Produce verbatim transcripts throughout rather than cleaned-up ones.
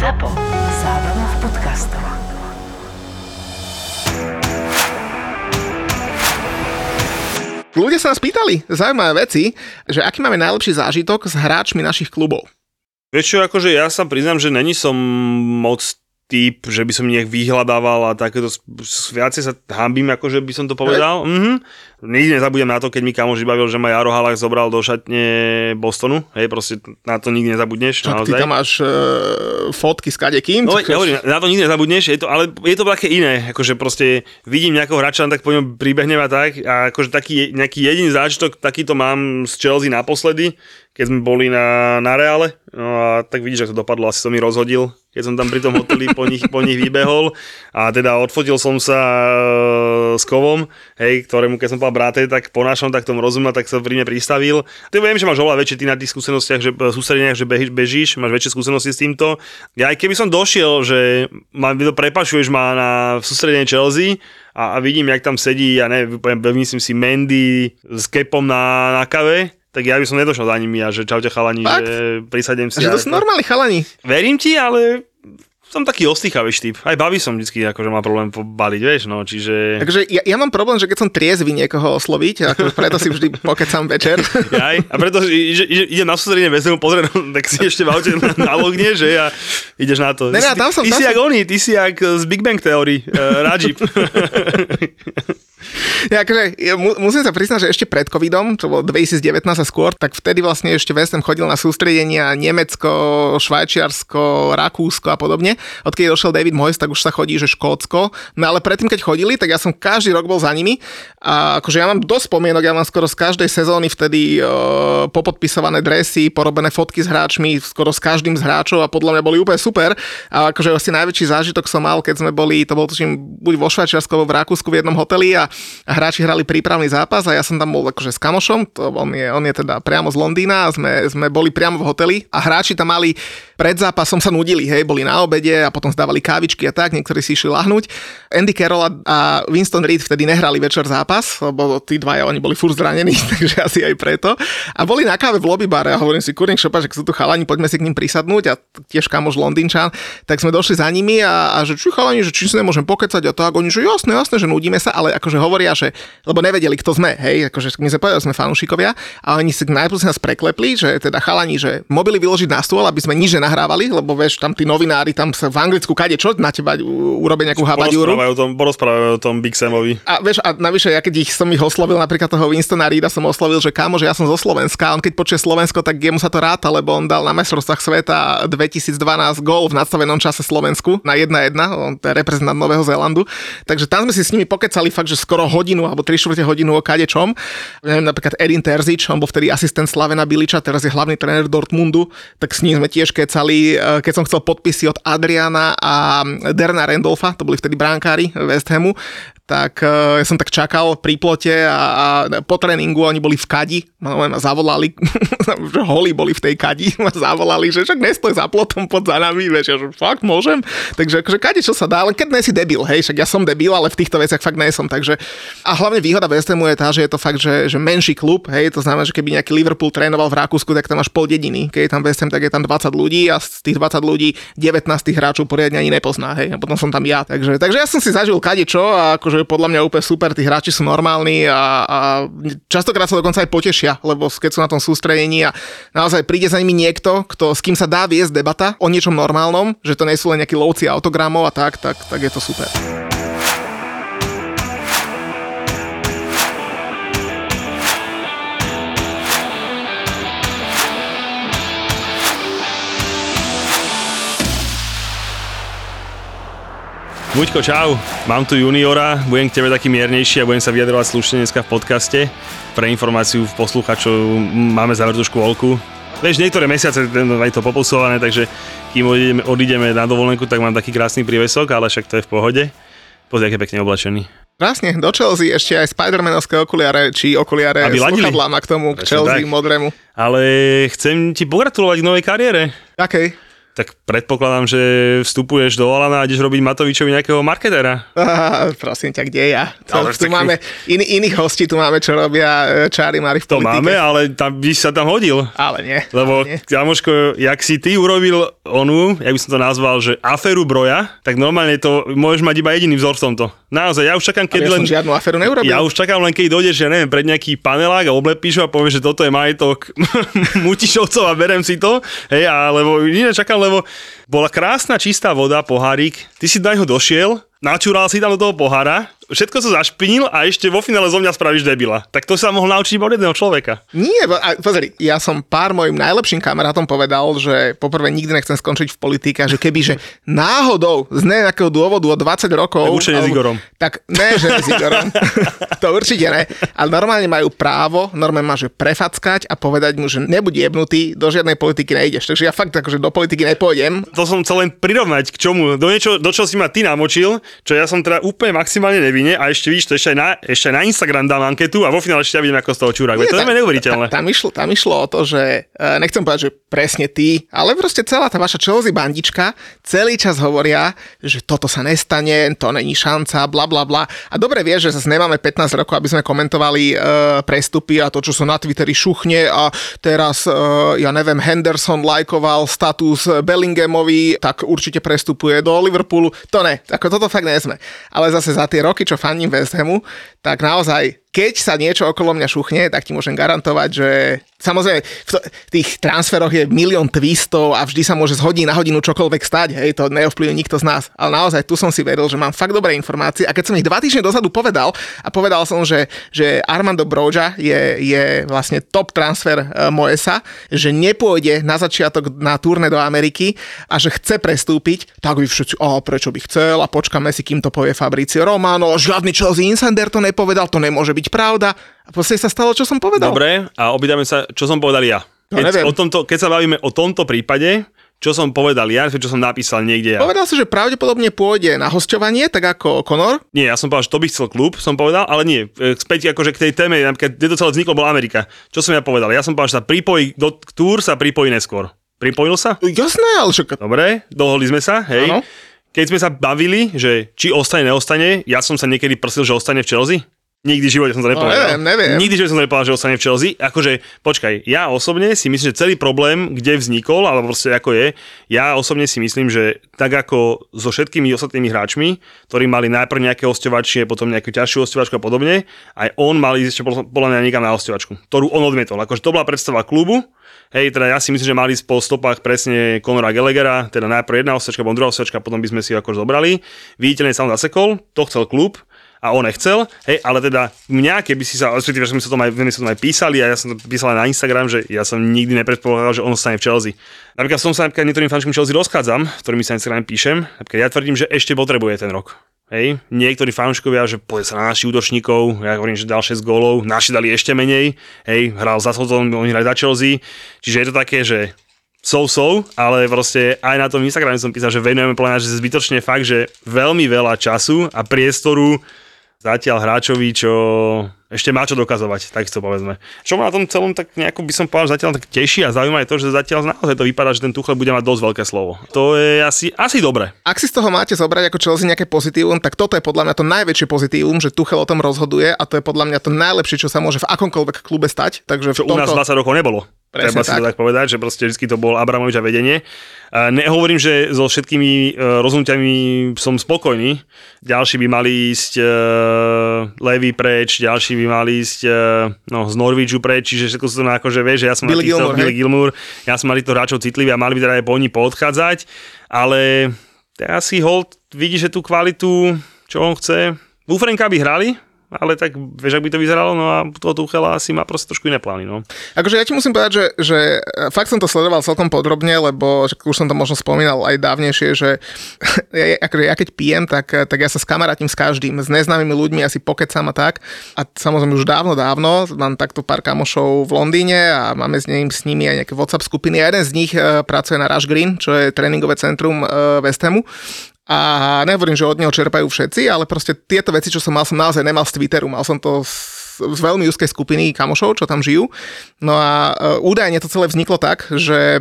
Zapo. Zábrná v podcastov. Ľudia sa nás pýtali zaujímavé veci, že aký máme najlepší zážitok s hráčmi našich klubov. Vieš čo, akože ja sa priznám, že není som moc typ, že by som nech vyhľadával a takéto, viacej sa hanbím, akože by som to povedal. Mm-hmm. Nikdy nezabudem na to, keď mi kamoš bavil, že ma Jaro Halak zobral do šatne Bostonu. Hej, proste na to nikdy nezabudneš. Čo, ty tam máš uh, fotky s kadekým? No, hovorím, na to nikdy nezabudneš, je to, ale je to také iné. Akože proste vidím nejakého hráča, tak po ňom príbehnem a tak. A akože taký nejaký jediný zážitok, takýto mám z Chelsea naposledy, keď sme boli na, na Reále. No a tak vidíš, ako to dopadlo, asi som ich rozhodil, keď som tam pri tom hoteli po nich, po nich vybehol a teda odfotil som sa e, s Kovom, hej, ktorému keď som povedal brate, tak ponášam tak tomu rozumiem, tak sa pri mne pristavil. Ty viem, že máš oveľa väčšie ty na tých skúsenostiach, že sústredeniach, že bežíš, bežíš, máš väčšie skúsenosti s týmto. Ja aj keby som došiel, že ma prepašuješ ma na sústredenie Chelsea a, a vidím, jak tam sedí, ja neviem, myslím si Mendy s kepom na, na kave, tak ja by som nedošiel za nimi a že čaute chalani, fakt? Že prisadím si. A že to sú normálni chalani. Verím ti, ale som taký ostýchavý typ. Aj baví som vždycky, akože má problém pobaliť, vieš, no, čiže... Takže ja, ja mám problém, že keď som triezvy niekoho osloviť, ako preto si vždy pokecam večer. Aj, a preto že, že idem na sústredenie väznému pozrieť, tak si ešte v aute nalogne, že a ideš na to. Ne, ne, tam som, ty tam si tam jak oni, ty si jak z Big Bang Theory, uh, Raj. Ja, akože, musím sa priznať, že ešte pred covidom, to bolo dvetisícdevätnásť a skôr, tak vtedy vlastne ešte West Ham chodil na sústredenia Nemecko, Švajčiarsko, Rakúsko a podobne. Odkedy došiel David Moyes, tak už sa chodí, že Škótsko. No ale predtým, keď chodili, tak ja som každý rok bol za nimi. A akože ja mám dosť spomienok, ja mám skoro z každej sezóny vtedy e, popodpisované dresy, porobené fotky s hráčmi, skoro s každým z hráčov a podľa mňa boli úplne super. A akože asi najväčší zážitok som mal, keď sme boli, to bolo tuším, buď vo Švajčiarsku alebo v Rakúsku v jednom hoteli a a hráči hrali prípravný zápas a ja som tam bol akože s kamošom, to on je, on je teda priamo z Londýna a sme, sme boli priamo v hoteli a hráči tam mali pred zápasom sa nudili, hej, boli na obede a potom zdávali kávičky a tak, niektorí si išli ľahnúť. Andy Carroll a Winston Reid vtedy nehrali večer zápas, lebo tí dvaja, oni boli furt zranení, takže asi aj preto. A boli na káve v lobbybare a hovorím si, kurník šopa, že sú tu chalani, poďme si k ním prisadnúť a tiež kamoš Londýnčan, tak sme došli za nimi a, a že či chalani, že či si nemôžem pokecať a tak, oni že jasné, jasné, že nudíme sa, ale akože hovoria, že, lebo nevedeli, kto sme, hej, akože my sme povedali, sme fanúšikovia, a oni si najprv si nás preklepli, že teda chalani, že mobily vyložiť na stôl, aby sme nič nenahrávali, lebo vieš, tam tí novinári, tam sa v Anglicku kade čo na teba urobia nejakú habadiúru. Porozprávajú o tom Big Samovi. A vieš, a navyše, ja keď ich som ich oslovil, napríklad toho Winstona Reida som oslovil, že kámo, že ja som zo Slovenska, on keď počuje Slovensko, tak jemu sa to ráta, lebo on dal na majstrovstvách sveta dvetisícdvanásť gól v nadstavenom čase Slovensku na jedna jedna, on je reprezentant Nového Zélandu. Takže tam sme si s nimi pokecali fakt, že skoro hodinu alebo tri štvrte hodinu o kadečom. Neviem, napríklad Edin Terzic, on bol vtedy asistent Slavena Biliča, teraz je hlavný tréner Dortmundu, tak s ním sme tiež kecali, keď som chcel podpisy od Adriana a Derna Randolfa, to boli vtedy bránkári West Hamu, tak ja som tak čakal pri plote a, a po tréningu oni boli v kadi, zavolali, že holi boli v tej kadi, zavolali, že však nestoj za plotom, pod za nami, vieš, ja že fakt môžem, takže akože kade čo sa dá, len keď nie si debil, hej, však ja som debil, ale v týchto veciach fakt nie som, takže a hlavne výhoda West Hamu je tá, že je to fakt, že, že menší klub, hej, to znamená, že keby nejaký Liverpool trénoval v Rakúsku, tak tam máš pol dediny, keď je tam West Ham, tak je tam dvadsať ľudí a z tých dvadsať ľudí devätnásť hráčov poriadne ani nepozná, hej, a potom som tam ja, takže, takže ja som si zažil kade čo a akože podľa mňa úplne super, tí hráči sú normálni a, a častokrát sa dokonca aj potešia, lebo keď sú na tom sústredení a naozaj príde za nimi niekto, kto, s kým sa dá viesť debata o niečom normálnom, že to nie sú len nejakí lovci autogramov a tak, tak, tak je to super. Buďko, čau, mám tu juniora, budem k tebe taký miernejší a budem sa vyjadrovať slušne dneska v podcaste. Pre informáciu posluchačov máme zavretú škôlku. Vieš, niektoré mesiace je to popusované, takže kým odídeme, odídeme na dovolenku, tak mám taký krásny prívesok, ale však to je v pohode. Pozri, aký pekne oblečený. Krásne, do Chelsea ešte aj Spidermanovské okuliare, či okuliare sluchadlám k tomu, k Prečo Chelsea tak. Modrému. Ale chcem ti pogratulovať k novej kariére. Takej. Okay. Tak predpokladám, že vstupuješ do Alana a ideš robiť Matovičovi nejakého marketéra. Ah, prosím ťa, kde ja? To, tu máme in, iných hostí, tu máme, čo robia čári mári v politike. To máme, ale tam by sa tam hodil. Ale nie. Lebo, ale nie. Kamoško, jak si ty urobil onu, ja by som to nazval, že aféru Broja, tak normálne to môžeš mať iba jediný vzor v tomto. Naozaj, ja už čakám, kedy ja len... žiadnu aféru neurobil. Ja už čakám len, keď dojdeš, že neviem, pred nejaký panelák a oblepíš a povieš, že toto je majetok Mutišovcov a berem si to. Hej, alebo iné čakám, lebo bola krásna čistá voda, pohárik, ty si do neho došiel, načúral si tam do toho pohára, všetko sa zašpinil a ešte vo finále zo mňa spravíš debila. Tak to sa mohol naučiť od jedného človeka. Nie, pozri, ja som pár mojim najlepším kamarátom povedal, že poprvé nikdy nechcem skončiť v politike, že keby, že náhodou z nejakého dôvodu od dvadsať rokov... Tak určite alebo, s Igorom. Tak ne, že s Igorom. To určite ne. Ale normálne majú právo, normálne má, že prefackať a povedať mu, že nebuď jebnutý, do žiadnej politiky nejdeš. Takže ja fakt akože do politiky nepôjdem. To som chcel len prirovnať k čomu, do niečo, do čo si ma ty namočil, čo ja som teda úplne maximálne nevinne a ešte vidíš, to ešte aj na, ešte aj na Instagram dám anketu a vo finále ešte ja vidím, ako z toho čúrak. Nie, to tam, je neuveriteľné. Tam, tam, išlo, tam išlo o to, že nechcem povedať, že presne ty, ale proste celá tá vaša Chelsea bandička celý čas hovoria, že toto sa nestane, to není šanca, bla bla bla. A dobre vieš, že zase nemáme pätnásť rokov, aby sme komentovali e, prestupy a to, čo sú na Twitteri šuchne a teraz, e, ja neviem, Henderson lajkoval status Bellinghamovi, tak určite prestupuje do Liverpoolu. To ne, ako toto fakt nesme. Ale zase za tie roky, čo faním West Hamu, tak naozaj, keď sa niečo okolo mňa šuchne, tak ti môžem garantovať, že samozrejme v, to, v tých transferoch je milión twistov a vždy sa môže z hodiny na hodinu čokoľvek stať, hej, to neovplyvní nikto z nás. Ale naozaj tu som si vedel, že mám fakt dobré informácie a keď som ich dva týždne dozadu povedal a povedal som, že, že Armando Broja je, je vlastne top transfer Moyesa, že nepôjde na začiatok na turné do Ameriky a že chce prestúpiť, tak by všetci, a prečo by chcel a počkáme si, kým to povie Fabrizio Romano, žiadny Chelsea insider to nepovedal, to nemôže byť pravda. A proste sa stalo, čo som povedal. Dobre, a opýtame sa, čo som povedal ja. Keď, o tomto, keď sa bavíme o tomto prípade, čo som povedal ja, čo som napísal niekde ja. Povedal si, že pravdepodobne pôjde na hosťovanie, tak ako Conor? Nie, ja som povedal, že to by chcel klub, som povedal, ale nie. Späť akože k tej téme, napríklad, kde to celé vzniklo, bola Amerika. Čo som ja povedal? Ja som povedal, že sa pripojí, do túr sa pripojí neskôr. Pripojil sa? Jasné, ale však... Dobre, dohodli sme sa, hej. Ano. Keď sme sa bavili, že či ostane, neostane, ja som sa niekedy prsil, že ostane v Chelsea. Nikdy v živote som to nepovedal. No, neviem, neviem. Nikdy v živote som to nepovedal, že ostane v Chelsea. Akože, počkaj, ja osobne si myslím, že celý problém, kde vznikol, alebo proste ako je, ja osobne si myslím, že tak ako so všetkými ostatnými hráčmi, ktorí mali najprv nejaké osťovačie, potom nejakú ťažšiu osťovačku a podobne, aj on mal ísť ešte podľa mňa niekam na osťovačku, ktorú on odmietol. Akože to bola predstava klubu. Hej, teda ja si myslím, že mali po stopách presne Conora Gallaghera, teda najprv jedna osťovačka, potom druhá osťovačka, potom by sme si akože zobrali. Viditeľne sa on zasekol, to chcel klub. A on nechcel, hej, ale teda mňa, keby si sa, respektíve, že my sa to aj, my sa to aj písali a ja som to písal aj na Instagram, že ja som nikdy nepredpokladal, že on ostane v Chelsea. Napríklad som sa napríklad niektorým fanúšikom Chelsea rozchádzam, ktorými sa na Instagram píšem, napríklad ja tvrdím, že ešte potrebuje ten rok. Hej, niektorí fanúškovia, že poďme sa na našich útočníkov, ja hovorím, že dal šesť gólov, naši dali ešte menej, hej, hral za Southampton, oni hrali za Chelsea, čiže je to také, že so-so, ale proste aj na tom Instagrame som písal, že venujeme plná, že zbytočne fakt, že veľmi veľa času a priestoru zatiaľ hráčovi, čo ešte má čo dokazovať, tak to povedzme. Čo ma na tom celom tak nejako by som povedal, že zatiaľ tak teší a zaujímavé je to, že zatiaľ naozaj to vypadá, že ten Tuchel bude mať dosť veľké slovo. To je asi, asi dobre. Ak si z toho máte zobrať ako Chelsea nejaké pozitívum, tak toto je podľa mňa to najväčšie pozitívum, že Tuchel o tom rozhoduje a to je podľa mňa to najlepšie, čo sa môže v akomkoľvek klube stať. Takže v tomto... u nás dvadsať rokov nebolo. Presne treba si tak. To tak povedať, že proste vždy to bol Abramovič a vedenie. Nehovorím, že so všetkými rozhodnutiami som spokojný. Ďalší by mali ísť e, Levy preč, ďalší by mali ísť e, no, z Norwichu preč, čiže všetko sa to akože vie, že ja som Billy Gilmour, Billy Gilmour, ja som mal týchto hráčov citlivý a mali by teda aj po oni poodchádzať, ale ja si hold, vidíš, že tú kvalitu, čo on chce, u Franka by hrali, ale tak, vieš, ak by to vyzeralo, no a toho Tuchela asi má proste trošku iné plány, no. Akože ja ti musím povedať, že, že fakt som to sledoval celkom podrobne, lebo už som to možno spomínal aj dávnejšie, že ja, akože ja keď pijem, tak, tak ja sa skamarátim s každým, s neznámymi ľuďmi, asi pokecam a tak. A samozrejme už dávno, dávno, mám takto pár kamošov v Londýne a máme s, ním, s nimi aj nejaké WhatsApp skupiny. A jeden z nich pracuje na Rush Green, čo je tréningové centrum West Hamu. A nehovorím, že od neho čerpajú všetci, ale proste tieto veci, čo som mal, som naozaj nemal z Twitteru. Mal som to z z veľmi úzkej skupiny kamošov, čo tam žijú. No a údajne to celé vzniklo tak, že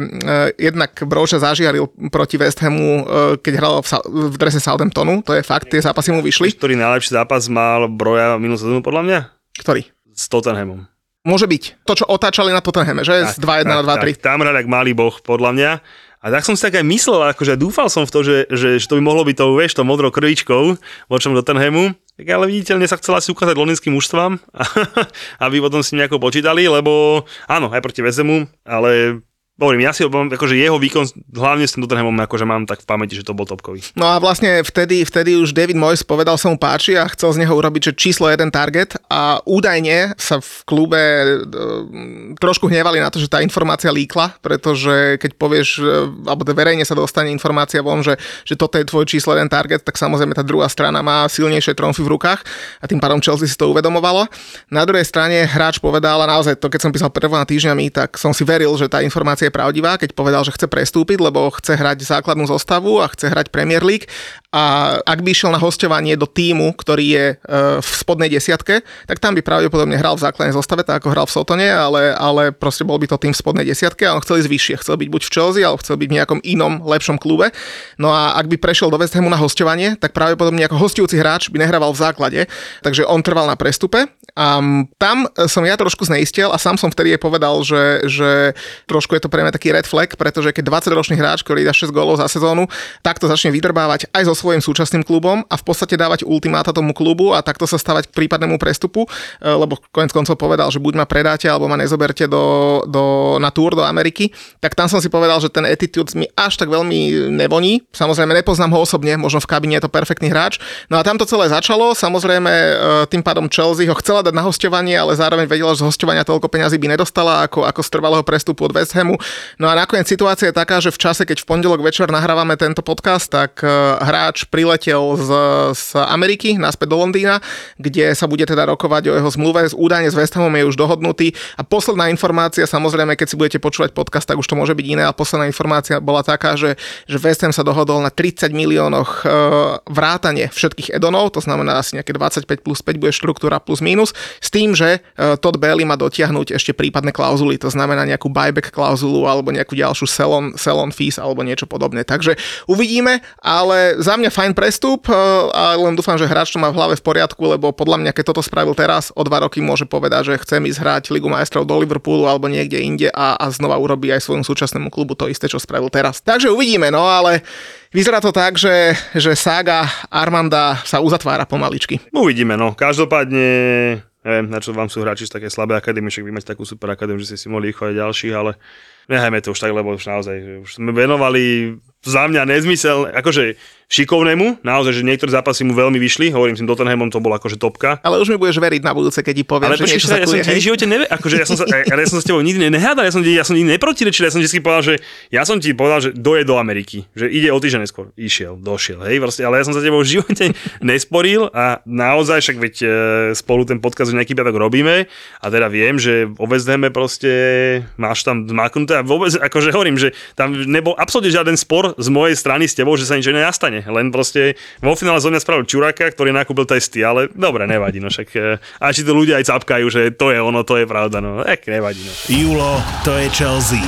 jednak Broja zažiaril proti West Hamu, keď hral v drese Southamptonu, to je fakt, tie zápasy mu vyšli. Ktorý najlepší zápas mal Broja minulú sezónu podľa mňa? Ktorý? S Tottenhamom. Môže byť. To, čo otáčali na Tottenhame, že? Tak, z dva jedna na dva tri. Tam hral jak malý boh, podľa mňa. A tak som si tak aj myslel, akože dúfal som v to, že, že, že to by mohlo byť tou, vieš, tou modrou krvičkou vočom Tottenhamu. Tak ale viditeľne sa chcela si ukázať londýnskym mužstvám, aby potom si nejako počítali, lebo áno, aj proti Vezemu, ale hovorím, ja si obávam, akože jeho výkon, hlavne s tým Tottenhamom, akože mám tak v pamäti, že to bol topkový. No a vlastne vtedy, vtedy už David Moyes povedal, sa mu páči a chcel z neho urobiť, že číslo jeden target a údajne sa v klube trošku hnevali na to, že tá informácia líkla, pretože keď povieš, alebo verejne sa dostane informácia von, že, že toto je tvoj číslo jeden target, tak samozrejme tá druhá strana má silnejšie tromfy v rukách a tým pádom Chelsea si to uvedomovalo. Na druhej strane hráč povedal, a naozaj to, keď som písal pred dvoma týždňami, tak som si veril, že tá informácia je pravdivá, keď povedal, že chce prestúpiť, lebo chce hrať základnú zostavu a chce hrať Premier League. A ak by išiel na hosťovanie do tímu, ktorý je v spodnej desiatke, tak tam by pravdepodobne hral v základnej zostave, tak ako hral v Sotone, ale, ale proste bol by to tým v spodnej desiatke a on chcel ísť vyššie. Chcel byť buď v Chelsea, alebo chcel byť v nejakom inom, lepšom klube. No a ak by prešiel do West Hamu na hosťovanie, tak pravdepodobne ako hosťujúci hráč by nehrával v základe, takže on trval na prestupe. A tam som ja trošku zneistiel a sám som vtedy jej povedal, že, že trošku je to pre mňa taký red flag, pretože keď dvadsaťročný hráč, ktorý dá šesť gólov za sezónu, takto začne vydrbávať aj so svojím súčasným klubom a v podstate dávať ultimáta tomu klubu a takto sa stavať k prípadnému prestupu, lebo koniec koncov povedal, že buď ma predáte, alebo ma nezoberte do, do, na túr do Ameriky, tak tam som si povedal, že ten attitude mi až tak veľmi nevoní. Samozrejme, nepoznám ho osobne, možno v kabine je to perfektný hráč. No a tam to celé začalo, samozrejme, tým pádom Chelsea ho chcela dať na hosťovanie, ale zároveň vedela, že z hosťovania toľko peňazí by nedostala ako, ako z trvalého prestupu od West Hamu. No a nakoniec situácia je taká, že v čase, keď v pondelok večer nahrávame tento podcast, tak hráč priletel z, z Ameriky naspäť do Londýna, kde sa bude teda rokovať o jeho zmluve. Údajne s West Hamom je už dohodnutý. A posledná informácia, samozrejme, keď si budete počúvať podcast, tak už to môže byť iné. A posledná informácia bola taká, že, že West Ham sa dohodol na tridsať miliónoch e, vrátane všetkých Edonov, to znamená asi nejaké dvadsaťpäť plus päť bude štruktúra plus mínus, s tým, že e, Todd Bailey má dotiahnuť ešte prípadné klauzuly, to znamená nejakú buyback klauzulu alebo nejakú ďalšiu salon, salon fees alebo niečo podobné. Takže uvidíme, ale za mňa fajn prestup a len dúfam, že hráč to má v hlave v poriadku, lebo podľa mňa, keď toto spravil teraz, o dva roky môže povedať, že chcem ísť hrať Ligu majstrov do Liverpoolu alebo niekde inde a, a znova urobí aj svojom súčasnému klubu to isté, čo spravil teraz. Takže uvidíme, no ale vyzerá to tak, že, že sága Armanda sa uzatvára pomaličky. Uvidíme, no. Každopádne, neviem, na čo vám sú hráči z také slabé akadémie, však vy máte takú super akadémiu, že ste si mohli vychovať ďalších, ale nehajme to už tak, lebo už naozaj už sme venovali za mňa nezmysel, akože šikovnému, naozaj, že niektoré zápasy mu veľmi vyšli, hovorím s tým Tottenhamom, to bola akože topka. Ale už mi budeš veriť na budúce, keď ti poviem, ale že niečo sa kuje. Ale ja som v živote neve, akože ja som sa, ja som sa s tebou nikdy nehádal, ja som, ja som nikdy neprotirečil, ja som vždy povedal, že ja som ti povedal, že doje do Ameriky, že ide o týždeň neskôr. Išiel, došiel, hej, vlastne, ale ja som sa s tebou v živote nesporil a naozaj, však veď spolu ten podcast nejaký piatok robíme a teda viem, že obecneme proste, máš tam maknuté a vôbec, akože hovorím, že tam nebol absolútne žiaden spor z mojej strany s tebou, že sa nič nastane. Len proste vo finále zo mňa spravil čuráka, ktorý nakúpil testy, ale dobre, nevadí, no však a či to ľudia aj capkajú, že to je ono, to je pravda, no tak nevadí. No. Julo, to je Chelsea,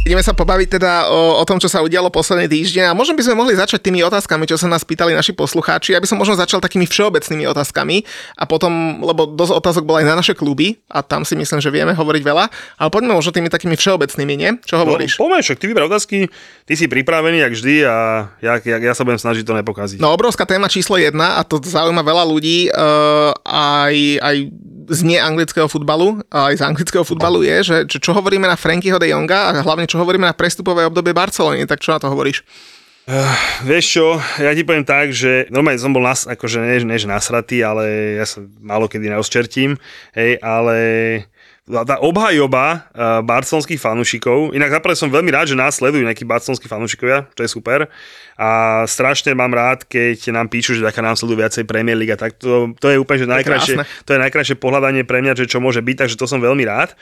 Ideme sa pobaviť teda o, o tom, čo sa udialo posledný týždeň a možno by sme mohli začať tými otázkami, čo sa nás pýtali naši poslucháči. Ja by som možno začal takými všeobecnými otázkami a potom, lebo dosť otázok bola aj na naše kluby a tam si myslím, že vieme hovoriť veľa, ale poďme možno tými takými všeobecnými, nie? Čo hovoríš? No, poďme, však ty vybral otázky, ty si pripravený, jak vždy a ja, ja, ja sa budem snažiť to nepokaziť. No obrovská téma číslo jedna a to zaujíma veľa ľudí uh, aj, aj z neanglického futbalu, aj z anglického futbalu je, že čo, čo hovoríme na Frankyho de Jonga a hlavne čo hovoríme na prestupové obdobie Barcelony, tak čo na to hovoríš? Uh, vieš čo, ja ti poviem tak, že normálne som bol nas, akože nie, nie že nasratý, ale ja sa málo kedy nerozčertím, hej, ale tá obhajoba uh, barcelonských fanúšikov, inak napríklad som veľmi rád, že nás sledujú nejakí barcelonskí fanúšikovia, čo je super, a strašne mám rád, keď nám píšu, že taká nám sledujú viacej Premier League, tak to, to je úplne, že najkrajšie, to je najkrajšie pohľadanie pre mňa, že čo môže byť, takže to som veľmi rád,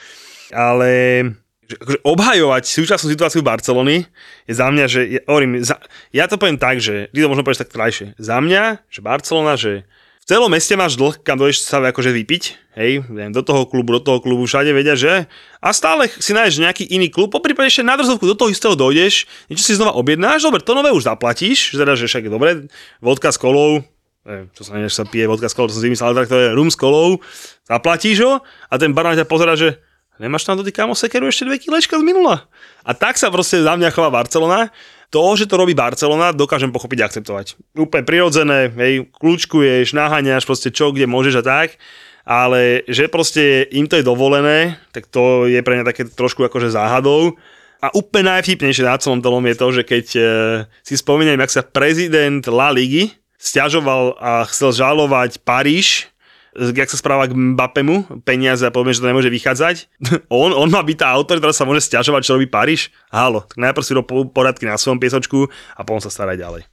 ale... Akože obhajovať súčasnú situáciu Barcelony je za mňa, že ja, orím, za, ja to poviem tak, že ty to možno povieš tak trajšie. Za mňa, že Barcelona, že v celom meste máš dlh, kam dojdeš sa akože vypiť, hej, do toho klubu, do toho klubu, všade vedia, že a stále si nájdeš nejaký iný klub, poprípade ešte na drzovku do toho istého dojdeš, niečo si znova objednáš, dobre, to nové už zaplatíš, že teda, že však je dobre, vodka s kolou, čo sa neviem, že sa pije vodka s kolou, to som si myslel, ale tak to je rum s kolou, zaplatíš ho a ten barman ťa pozerá, že nemáš tam do tých kámo sekeru ešte dve kilečka z minula. A tak sa proste za mňa chová Barcelona. To, že to robí Barcelona, dokážem pochopiť a akceptovať. Úplne prirodzené, hej, kľúčkuješ, naháňaš, proste čo, kde môžeš a tak. Ale že proste im to je dovolené, tak to je pre mňa také trošku akože záhadou. A úplne najvtipnejšie na celom telom je to, že keď e, si spomínam, jak sa prezident La Ligy sťažoval a chcel žalovať Paríž, jak sa správa k Mbappému, peniaze a poviem, že to nemôže vychádzať. On, on má byť tá autor, ktorá sa môže sťažovať, čo robí Paríž. Halo, tak najprv si rob poradky na svojom piesočku a potom sa staraj ďalej.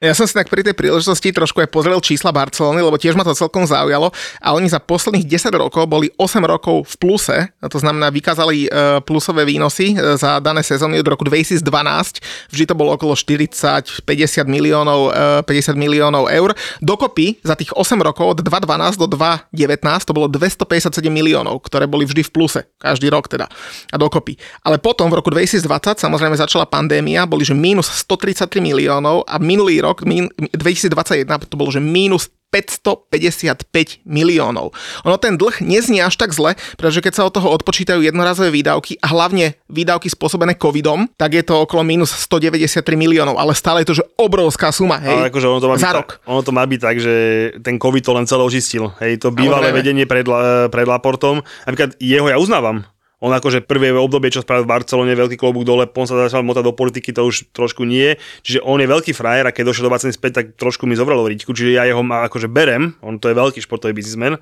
Ja som si tak pri tej príležitosti trošku aj pozrel čísla Barcelony, lebo tiež ma to celkom zaujalo a oni za posledných desať rokov boli osem rokov v pluse, to znamená vykázali plusové výnosy za dané sezóny od roku dvetisícdvanásť, vždy to bolo okolo štyridsať päťdesiat miliónov, päťdesiat miliónov eur, dokopy za tých osem rokov od dvetisícdvanásť do dvetisícdevätnásť to bolo dvestopäťdesiatsedem miliónov, ktoré boli vždy v pluse, každý rok teda a dokopy. Ale potom v roku dvetisícdvadsať samozrejme začala pandémia, boli že mínus stotridsaťtri miliónov a minulý rok dvetisícdvadsaťjeden to bolo, že mínus päťstopäťdesiatpäť miliónov. Ono ten dlh neznie až tak zle, pretože keď sa od toho odpočítajú jednorazové výdavky a hlavne výdavky spôsobené covidom, tak je to okolo mínus stodevadesťtri miliónov, ale stále je to, že obrovská suma, hej, akože ono to má za rok. Tak, ono to má byť tak, že ten covid to len celé očistil, hej, to bývalé vedenie pred, pred Laportom, napríklad jeho ja uznávam. On akože prvé obdobie, čo spravil v Barcelone, veľký klobúk dole, on sa začal motať do politiky, to už trošku nie. Čiže on je veľký frajer a keď došiel do Barcelony späť, tak trošku mi zovralo riťku, čiže ja jeho ma akože berem, on to je veľký športový biznismen,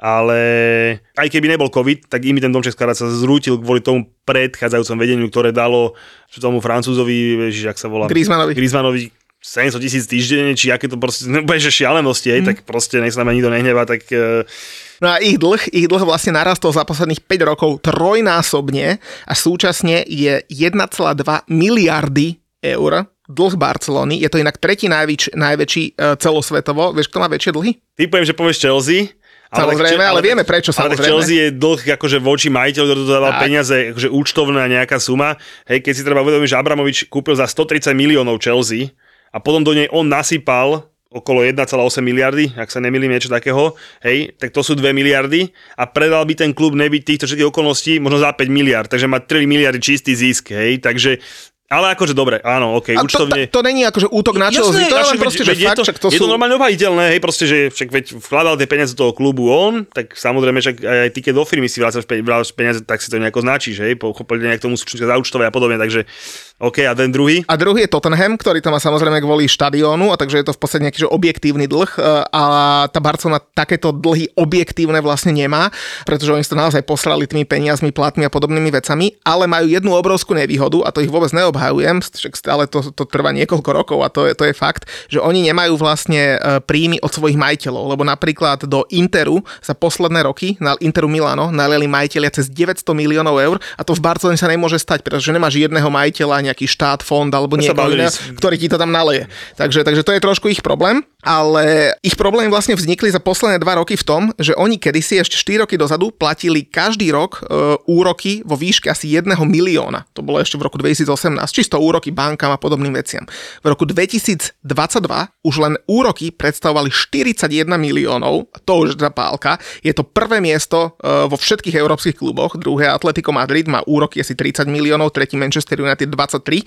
ale aj keby nebol COVID, tak im ten domček skladať sa zrútil kvôli tomu predchádzajúcom vedeniu, ktoré dalo tomu Francúzovi, ježiš, jak sa volá? Griezmannovi. Griezmannovi sedemsto tisíc týždenne, či aké to proste, nebude, že šialenosti, hej, mm. tak proste nech sa nám nikto nehnevá, tak... E... No a ich dlh, ich dlh vlastne narastol za posledných päť rokov trojnásobne a súčasne je jeden celá dva miliardy eur dlh Barcelony. Je to inak tretí najväč, najväčší celosvetovo. Vieš, kto má väčšie dlhy? Ty poviem, že povieš Chelsea. Samozrejme, ale, ale vieme prečo, samozrejme. Ale Chelsea je dlh akože voči majiteľu, ktorý to dával peniaze, akože účtovná nejaká suma. Hej, keď si treba uvedomiť, že Abramovič kúpil za stotridsať miliónov Chelsea a potom do nej on nasypal okolo jeden celá osem miliardy, ak sa nemýlim niečo takého, hej, tak to sú dve miliardy a predal by ten klub nebyť týchto všetkých okolností možno za päť miliard, takže má tri miliardy čistý zisk, hej, takže ale akože dobre, áno, okej, okay, účtovne... To, to, to není akože útok na Chelsea, to je len proste, že fakt, však to sú... Je to normálne obhajiteľné, hej, proste, že však veď vkladal tie peniaze do toho klubu on, tak samozrejme, však aj ty, keď do firmy si vrácaš peniaze, tak si to nejako značíš, hej, pochopili nejak tomu súčinka za účtové a podobne, takže okej, okay, a ten druhý? A druhý je Tottenham, ktorý to má samozrejme kvôli štadiónu, a takže je to v podstate nejaký že objektívny dlh, a tá Barcelona takéto dlhy objektívne vlastne nemá, pretože oni to naozaj poslali tými peniazmi, platmi a podobnými vecami, ale majú jednu obrovskú nevýhodu, a to ich vôbec neob... obhajujem, ale to, to trvá niekoľko rokov a to je, to je fakt, že oni nemajú vlastne príjmy od svojich majiteľov, lebo napríklad do Interu za posledné roky, na Interu Milano, naliali majiteľia cez deväťsto miliónov eur a to v Barcelone sa nemôže stať, pretože nemáš jedného majiteľa, nejaký štát, fond alebo niekoho iného, ktorý ti to tam naleje. Takže, takže to je trošku ich problém, ale ich problém vlastne vznikli za posledné dva roky v tom, že oni kedysi ešte štyri roky dozadu platili každý rok e, úroky vo výške asi jedného milióna. To bolo ešte v roku dvetisícosemnásť. Čisto úroky bankám a podobným veciam. V roku dvetisícdvadsaťdva už len úroky predstavovali štyridsaťjeden miliónov, to už je pálka, je to prvé miesto vo všetkých európskych kluboch, druhé Atletico Madrid má úroky asi tridsať miliónov, tretí Manchester United dvadsaťtri,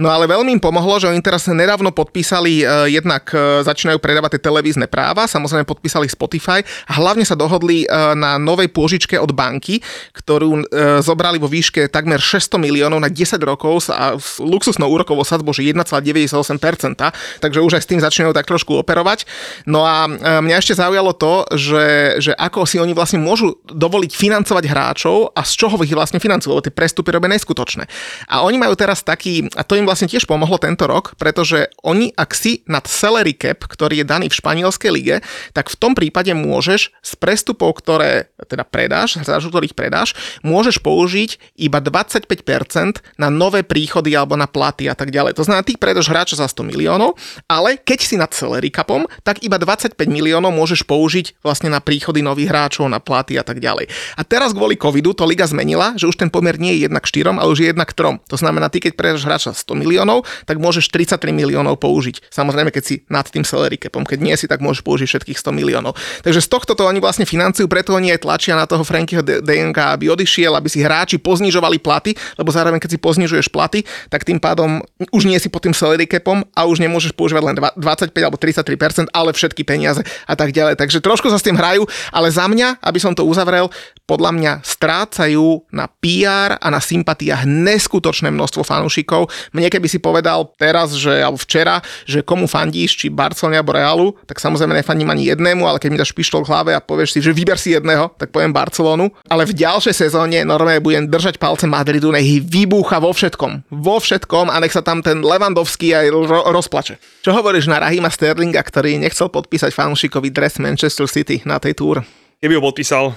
no ale veľmi im pomohlo, že oni teraz nedávno podpísali, jednak začínajú predávať tie televízne práva, samozrejme podpísali Spotify a hlavne sa dohodli na novej pôžičke od banky, ktorú zobrali vo výške takmer šesťsto miliónov na desať rokov a s luxusnou úrokovou sadzbou že jeden celá deväťdesiatosem percent, takže už aj s tým začínajú tak trošku operovať. No a mňa ešte zaujalo to, že, že ako si oni vlastne môžu dovoliť financovať hráčov a z čoho ich vlastne financujú, lebo tie prestupy robia neskutočné. A oni majú teraz taký, a to im vlastne tiež pomohlo tento rok, pretože oni ak si nad salary cap, ktorý je daný v španielskej lige, tak v tom prípade môžeš z prestupov, ktoré teda predáš, za ktorých predáš, môžeš použiť iba dvadsaťpäť percent na nové príchody alebo na platy a tak ďalej. To znamená, ty predáš hráča za sto miliónov, ale keď si nad salary capom, tak iba dvadsaťpäť miliónov môžeš použiť vlastne na príchody nových hráčov, na platy a tak ďalej. A teraz kvôli covidu to liga zmenila, že už ten pomer nie je jeden k štyrom, ale už je jeden k trom. To znamená, ty keď predáš hráča sto miliónov, tak môžeš tridsaťtri miliónov použiť. Samozrejme, keď si nad tým salary capom, keď nie si, tak môžeš použiť všetkých sto miliónov. Takže z tohto to oni vlastne financujú, preto oni aj tlačia na toho Frankyho Dejonga, aby odišiel, aby si hráči poznižovali platy, lebo zároveň keď si poznižuješ platy, tak tým pádom už nie si pod tým salary capom a už nemôžeš používať len dvadsaťpäť alebo tridsaťtri percent, ale všetky peniaze a tak ďalej. Takže trošku sa s tým hrajú, ale za mňa, aby som to uzavrel, podľa mňa strácajú na pé er a na sympatiách neskutočné množstvo fanúšikov. Mne keby si povedal teraz, že alebo včera, že komu fandíš, či Barcelone alebo Realu, tak samozrejme nefandím ani jednému, ale keď mi dáš pištol v hlave a povieš si, že vyber si jedného, tak poviem Barcelonu, ale v ďalšej sezóne normálne budem držať palce Madridu, nech vybúcha vo všetkom, vo všetkom a nech sa tam ten Lewandowski aj ro- rozplače. Čo hovoríš na Rahima Sterlinga, ktorý nechcel podpísať fanúšikový dres Manchester City na tej túr? Keby ho podpísal,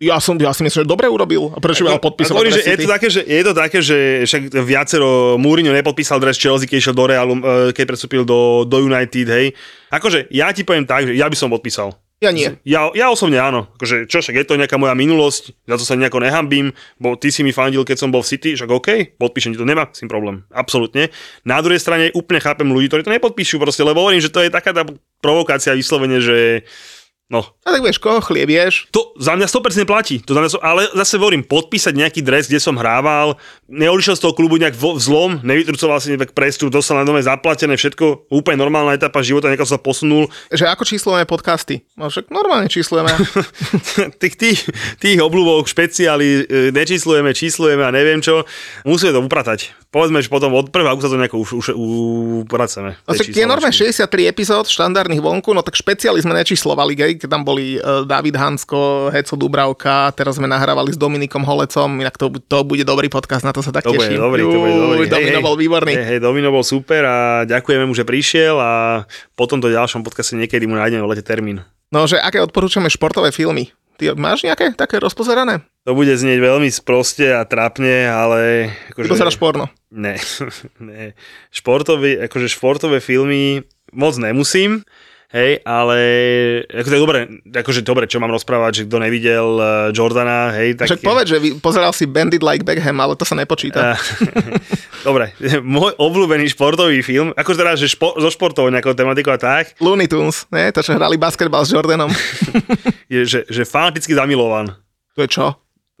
Ja som, ja si myslím, že dobre urobil. A prečo by mal podpísať dres City? Je to také, že, je to také, že však viacero Mourinho nepodpísal dres Chelsea, keď išiel do Realu, keď prestúpil do, do United, hej. Akože, ja ti poviem tak, že ja by som podpísal. Ja nie. Ja, ja osobne áno. Akože, čo však, je to nejaká moja minulosť, za to sa nejako nehambím, bo ty si mi fandil, keď som bol v City, však OK, podpíšem ti to, nemá s tým problém. Absolútne. Na druhej strane úplne chápem ľudí, ktorí to nepodpíšu proste, lebo hovorím, že to je taká tá provokácia vyslovene, že no. A tak vieš, koho chliebieš? To za mňa sto percent platí. To za mňa, ale zase hovorím, podpísať nejaký dres, kde som hrával, neodišiel z toho klubu nejak v zlom, nevytrucoval si nejak prestup, dostal na nové zaplatené, všetko, úplne normálna etapa života, niekam sa posunul. Že ako číslujeme podcasty? No však normálne číslujeme. tých, tých, tých obľúbov, špeciály, nečíslujeme, číslujeme a neviem čo. Musíme to upratať. Povedzme, že potom od prvého augusta to nejako už, už upraceme. No však tie normálne šesťdesiattri epizód štandardných vonku, no tak špeciály sme nečíslovali, gej. Keď tam boli David Hansko, Heco Dubravka, teraz sme nahrávali s Dominikom Holecom, inak to, to bude dobrý podcast, na to sa tak to teším. Dobrý, to bude dobrý. Uj, Domino hej, bol výborný. Hej, hej, Domino bol super a ďakujeme mu, že prišiel a potom do ďalšom podcaste niekedy mu nájdeme v lete termín. No, že aké odporúčame športové filmy? Ty máš nejaké také rozpozerané? To bude znieť veľmi sproste a trápne, ale... Akože... Pozeráš porno? Ne, ne. Športové, akože športové filmy moc nemusím. Hej, ale akože dobre, akože dobre, čo mám rozprávať, že kto nevidel Jordana, hej, tak... Však povedz, že pozeral si Bandit Like Beckham, ale to sa nepočíta. Dobre, môj obľúbený športový film, akože teda, že špo, zo športov nejakou tematikou a tak... Looney Tunes, ne? To, čo hrali basketbal s Jordanom. je, že, že fanaticky zamilovaný. To je čo?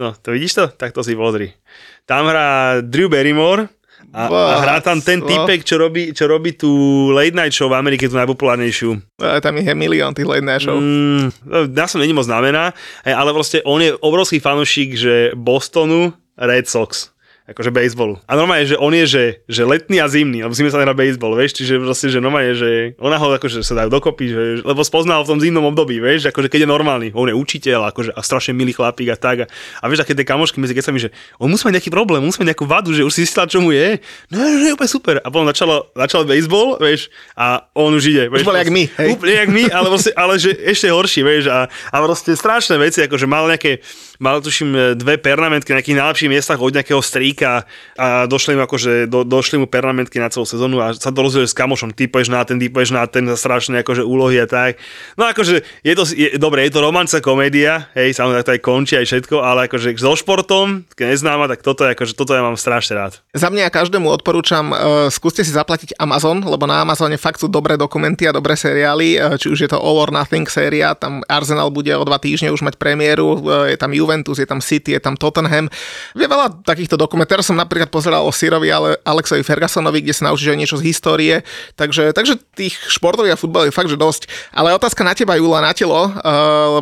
No, to vidíš to? Tak to si pozri. Tam hrá Drew Barrymore... A, a hrá tam ten typek, čo robí, čo robí tú late night show v Amerike, tú najpopulárnejšiu. A tam je milión tých late night show. Mm, ja som není moc znamená, ale proste on je obrovský fanúšik, že Bostonu, Red Sox, akože bejsbolu. A normálne je, že on je, že, že letný a zimný, lebo zime sa hrá bejsbol, vieš, čiže proste, že normálne je, že ona ho akože sa dajú dokopy, že, lebo spoznal v tom zimnom období, vieš, akože keď je normálny, on je učiteľ, akože a strašne milý chlapík a tak. A, a vieš, aké tie kamošky medzi keď sa mi, že on musí mať nejaký problém, musí mať nejakú vadu, že už si zistila, čo mu je. No, že je úplne super. A potom začalo, začal bejsbol, vieš, a on už ide, vieš. Bol jak my, hej. Úplne jak my, ale proste, ale že ešte horší, vieš, a a proste strašné veci, akože mal nejaké mal tuším dve pernamentky na nejakých najlepších miestach od nejakého stríka a došli mu akože, do, došli mu pernamentky na celú sezónu a sa to rozdieluješ s kamošom, ty poješ na ten, ty poješ na ten, strašné akože úlohy a tak. No akože, je to, je, dobre, je to romanca, komédia, hej, samozrejme to aj končí aj všetko, ale akože so športom, keď neznáma, tak toto je akože, toto ja mám strašne rád. Za mňa každému odporúčam, uh, skúste si zaplatiť Amazon, lebo na Amazone fakt sú dobré dokumenty a dobré seriály, či už je to All or Nothing séria, tam Arsenal bude o dva týždne už mať premiéru, je tam Juventus, je tam City, je tam Tottenham. Je veľa takýchto dokumentov, teraz som napríklad pozeral o Sirovi ale Alexovi Fergusonovi, kde sa naučíš niečo z histórie, takže, takže tých športov a futbal je fakt, že dosť. Ale otázka na teba, Júla, na telo, uh,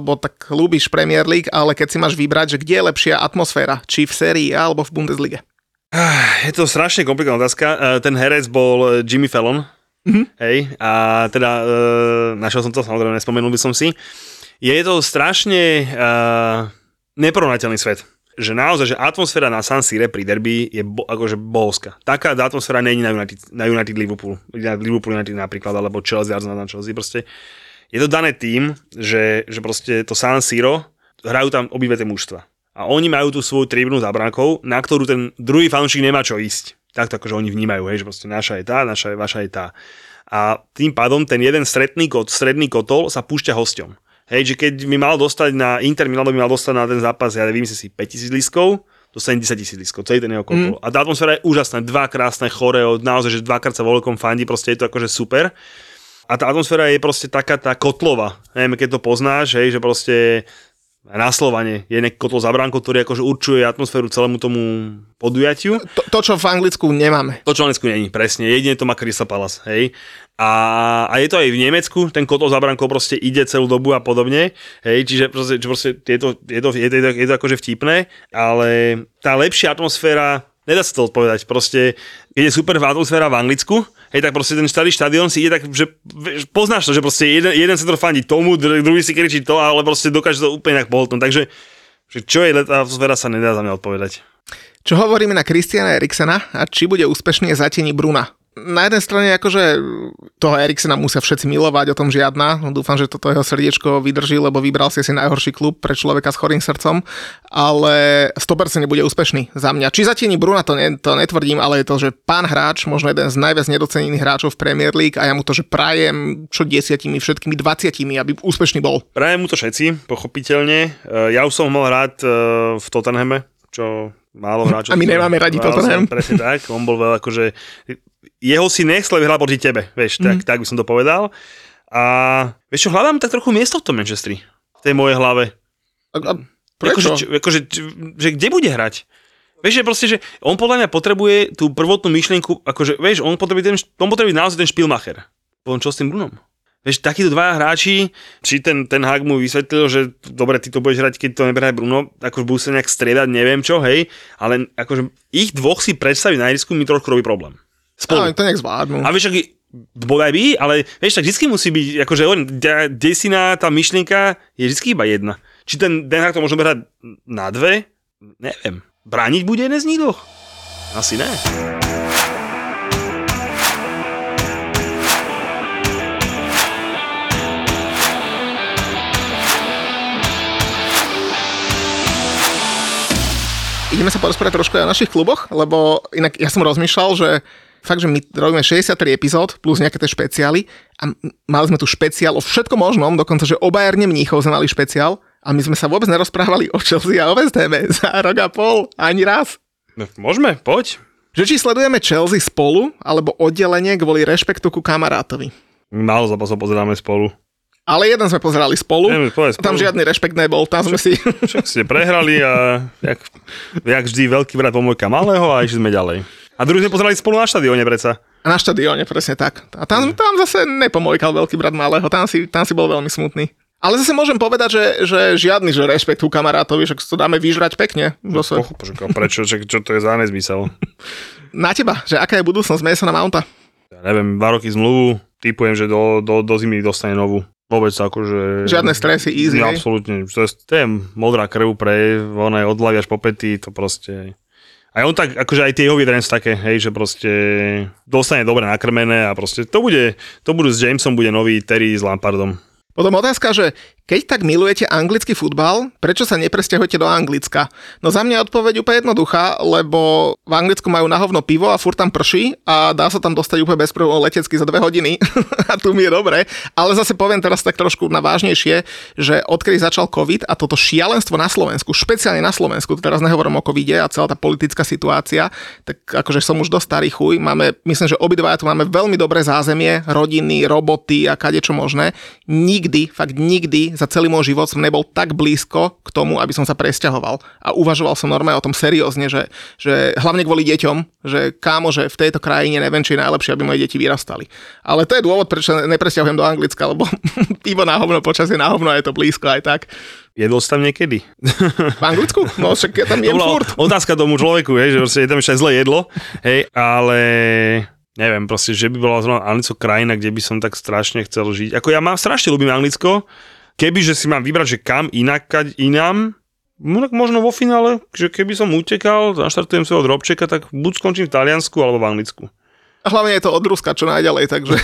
lebo tak ľúbiš Premier League, ale keď si máš vybrať, že kde je lepšia atmosféra, či v sérii A alebo v Bundeslige? Je to strašne komplikovaná otázka. Ten herec bol Jimmy Fallon, mm-hmm. hej, a teda uh, našiel som to, samozrejme, nespomenul by som si. Je to strašne uh, neporovnateľný svet. Že naozaj, že atmosféra na San Siro pri derby je bo, akože bohovská. Taká atmosféra není na United, na United Liverpool. Na Liverpool United napríklad, alebo Chelsea, Arsenal, Chelsea proste. Je to dané tým, že, že proste to San Siro, hrajú tam obidve tie mužstva. A oni majú tú svoju tribúnu za bránkou, na ktorú ten druhý fanúšik nemá čo ísť. Takto akože oni vnímajú, hej, že proste naša je tá, naša je, vaša je tá. A tým pádom ten jeden stretný kot, stredný kotol sa púšťa hosťom. Hej, že keď by mal dostať na Inter Milano, by mal dostať na ten zápas, ja vymyslím si päťtisíc lístkov, to sedemdesiat tisíc lístkov, celý ten jeho kokol. Mm. A tá atmosféra je úžasná, dva krásne choreo, naozaj, že dvakrát sa voľkom fandí, proste je to akože super. A tá atmosféra je proste taká tá kotlova, hej, keď to poznáš, hej, že proste na Slovane je nejaký kotol za bránkou, ktorý akože určuje atmosféru celému tomu podujatiu. To, to čo v Anglicku nemáme. To, čo v Anglicku není, presne, jedine to má Crystal Palace, hej. A, a je to aj v Nemecku, ten kotol za bránkou proste ide celú dobu a podobne, hej, čiže proste, proste je, to, je, to, je, to, je to akože vtipné, ale tá lepšia atmosféra, nedá sa to odpovedať, proste je super atmosféra v Anglicku, hej, tak proste ten starý štadión si ide tak, že poznáš to, že proste jeden, jeden sa to fandí tomu, druhý si kričí to, ale proste dokáže to úplne tak pohltnúť, takže čo je tá atmosféra sa nedá za mňa odpovedať. Čo hovoríme na Christiana Eriksena a či bude úspešný je zatieni Bruna? Na jednej strane akože toho Eriksena musia všetci milovať, o tom žiadna. Dúfam, že toto jeho srdiečko vydrží, lebo vybral si asi najhorší klub pre človeka s chorým srdcom, ale sto percent bude úspešný za mňa. Či zatieni Bruna, to, ne, to netvrdím, ale je to, že pán hráč, možno jeden z najviac nedocenených hráčov v Premier League a ja mu to, že prajem čo desiatimi, všetkými dvaciatimi, aby úspešný bol. Prajem mu to všetci, pochopiteľne. Ja už som ho mal rád v Tottenhame, čo málo hráčov. A my nemáme radi Tottenham. Presne tak, on bol veľa akože... Jeho si nechcel vyhrať proti tebe, vieš, mm-hmm. tak, tak by som to povedal. A vieš čo, hľadám tak trochu miesto v tom Manchesteri, v tej mojej hlave. A, a prečo? Akože, akože, že kde bude hrať? Vieš, že proste, že on podľa mňa potrebuje tú prvotnú myšlienku, akože, vieš, on potrebuje, ten, on potrebuje naozaj ten špilmacher. Poviem, čo s tým Brunom? Vieš, takíto dvaja hráči, či ten, ten Hag mu vysvetlil, že dobre, ty to budeš hrať, keď to neberá Bruno, akože budú sa nejak striedať, neviem čo, hej, ale akože ich dvoch si predstaviť na ihrisku mi trošku robí problém. Spolu. No, to nejak zvládnu. A vieš, aký, bodaj by, ale vieš, tak vždy musí byť, akože desina, tá myšlienka je vždy iba jedna. Či ten Den Haag to možno hrať na dve? Neviem. Brániť bude jeden z nich dvoch? Asi ne. Ideme sa porozprávať trošku aj o našich kluboch, lebo inak ja som rozmýšľal, že fakt, že my robíme šesťdesiattri epizód plus nejaké tie špeciály a mali sme tu špeciál o všetkom možnom, dokonca, že o Bayerne Mníchov sme mali špeciál a my sme sa vôbec nerozprávali o Chelsea a o West Hame za rok a pol, ani raz. No, môžeme, poď. Že či sledujeme Chelsea spolu, alebo oddelenie kvôli rešpektu ku kamarátovi. Málo zápasov pozeráme spolu. Ale jeden sme pozerali spolu, neviem, spolu. Tam žiadny rešpekt nebol, tam sme si... Však ste prehrali a jak, jak vždy veľký brat pomôjka malého a išli sme ďalej. A druhý sme pozerali spolu na štadióne, preca. Na štadióne, presne tak. A tam, tam zase nepomojkal veľký brat malého, tam si, tam si bol veľmi smutný. Ale zase môžem povedať, že, že žiadny že rešpekt u kamarátovi, že to dáme vyžrať pekne. No, pochopím, prečo, čo, čo to je za nezmysel. Na teba, že aká je budúcnosť Masona Mounta? Ja neviem, dva roky zmluvu, typujem, že do, do, do zimy dostane novú. Vôbec akože... Žiadne stresy, easy. Ja, absolútne, to je, to je modrá krv pre oné od hlavy až po pety, to proste... A on tak, akože aj tie jeho viedrenc také, hej, že proste dostane dobre nakrmené a proste to bude, to budú s Jamesom, bude nový Terry s Lampardom. Potom otázka, že keď tak milujete anglický futbal, prečo sa nepresťahujete do Anglicka? No za mňa odpoveď úplne jednoduchá, lebo v Anglicku majú na hovno pivo a furt tam prší a dá sa tam dostať úplne bezproblémov letecky za dve hodiny a tu mi je dobre. Ale zase poviem teraz tak trošku na vážnejšie, že odkedy začal COVID a toto šialenstvo na Slovensku, špeciálne na Slovensku, teraz nehovorím o covide a celá tá politická situácia, tak akože som už dosť starý chuj, máme, myslím, že obidvaja tu máme veľmi dobré zázemie, rodiny, roboty a kadečo možné. Nikdy nikdy, fakt nikdy za celý môj život som nebol tak blízko k tomu, aby som sa presťahoval. A uvažoval som normálne o tom seriózne, že, že hlavne kvôli deťom, že kámo, že v tejto krajine neviem, či je najlepšie, aby moje deti vyrastali. Ale to je dôvod, prečo nepresťahujem do Anglicka, lebo iba na hovno, počasie na hovno, je to blízko aj tak. Jedol si tam niekedy? V Anglicku? No však ja tam jem furt. Otázka tomu človeku, je, že je tam ešte zlé jedlo, hej, ale neviem, proste, že by bola zrovna Anglicko krajina, kde by som tak strašne chcel žiť. Ako ja mám strašne ľúbim Anglicko, kebyže si mám vybrať, že kam inakať inám, možno vo finále, že keby som utekal, naštartujem svojho drobčeka, tak buď skončím v Taliansku alebo v Anglicku. A hlavne je to od Ruska čo najďalej, takže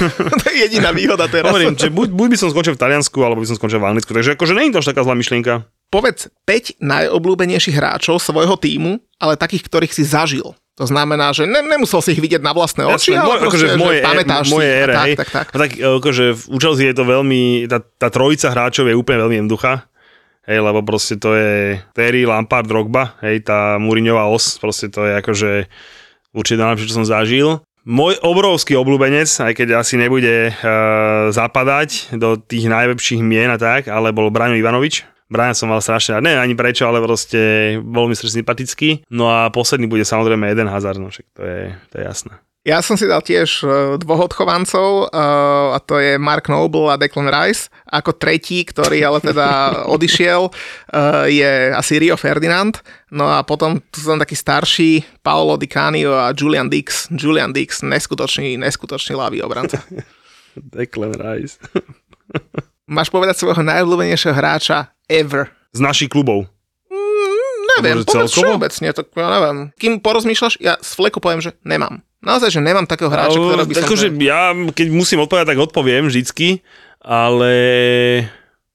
to je jediná výhoda teraz. Hovorím, že buď, buď by som skončil v Taliansku, alebo by som skončil v Anglicku, takže akože nie je to až taká zlá myšlienka. Povedz päť najobľúbenejších hráčov svojho tímu, ale takých, ktorých si zažil. To znamená, že ne, nemusel si ich vidieť na vlastné oči, ja, ale môj, proste, akože moje, pamätáš moje si. Era, tak, tak, tak. tak akože v Chelsea je to veľmi, tá, tá trojica hráčov je úplne veľmi jednoduchá. Hej, lebo proste to je Terry, Lampard, Drogba, hej, tá Mourinhová os, proste to je akože určite najlepšie, čo som zažil. Môj obrovský obľúbenec, aj keď asi nebude e, zapadať do tých najlepších mien a tak, ale bol Braňo Ivanovič. Braňa som mal strašne rád, neviem ani prečo, ale proste bol mi strašne sympatický. No a posledný bude samozrejme Eden Hazard, no však to je, to je jasné. Ja som si dal tiež dvoch odchovancov, a to je Mark Noble a Declan Rice. Ako tretí, ktorý ale teda odišiel, je asi Rio Ferdinand. No a potom tu som taký starší, Paolo Di Canio a Julian Dix. Julian Dix, neskutočný, neskutočný ľavý obranca. Declan Rice. Máš povedať svojho najobľúbenejšieho hráča ever. Z našich klubov. Neviem, povedz všeobecne, tak ja neviem. Kým porozmýšľaš, ja z fleku poviem, že nemám. Naozaj, že nemám takého hráča, no, ktorého by som... Akože ja, keď musím odpovedať, tak odpoviem vždycky, ale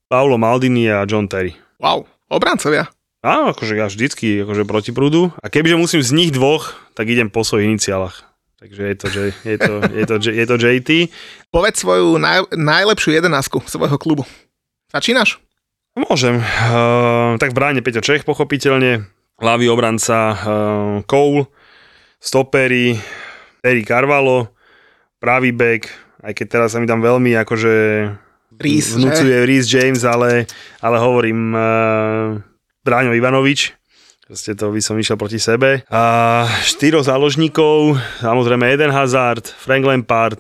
Paolo Maldini a John Terry. Wow, obrancovia. Áno, akože ja vždycky akože proti prúdu. A kebyže musím z nich dvoch, tak idem po svojich iniciálach. Takže je to, že, je to, je to, je to jé té. Povedz svoju naj, najlepšiu jedenásku svojho klubu. Začínaš? Môžem. Uh, tak v bráne Peťo Čech, pochopiteľne. Ľavý obranca uh, Cole, stoperi, Terry Carvalho, pravý bek, aj keď teraz sa mi tam veľmi akože Rhys, vnúcuje Rhys James, ale, ale hovorím uh, Braňo Ivanovič. Proste to by som išiel proti sebe. Uh, štyro záložníkov, samozrejme Eden Hazard, Frank Lampard,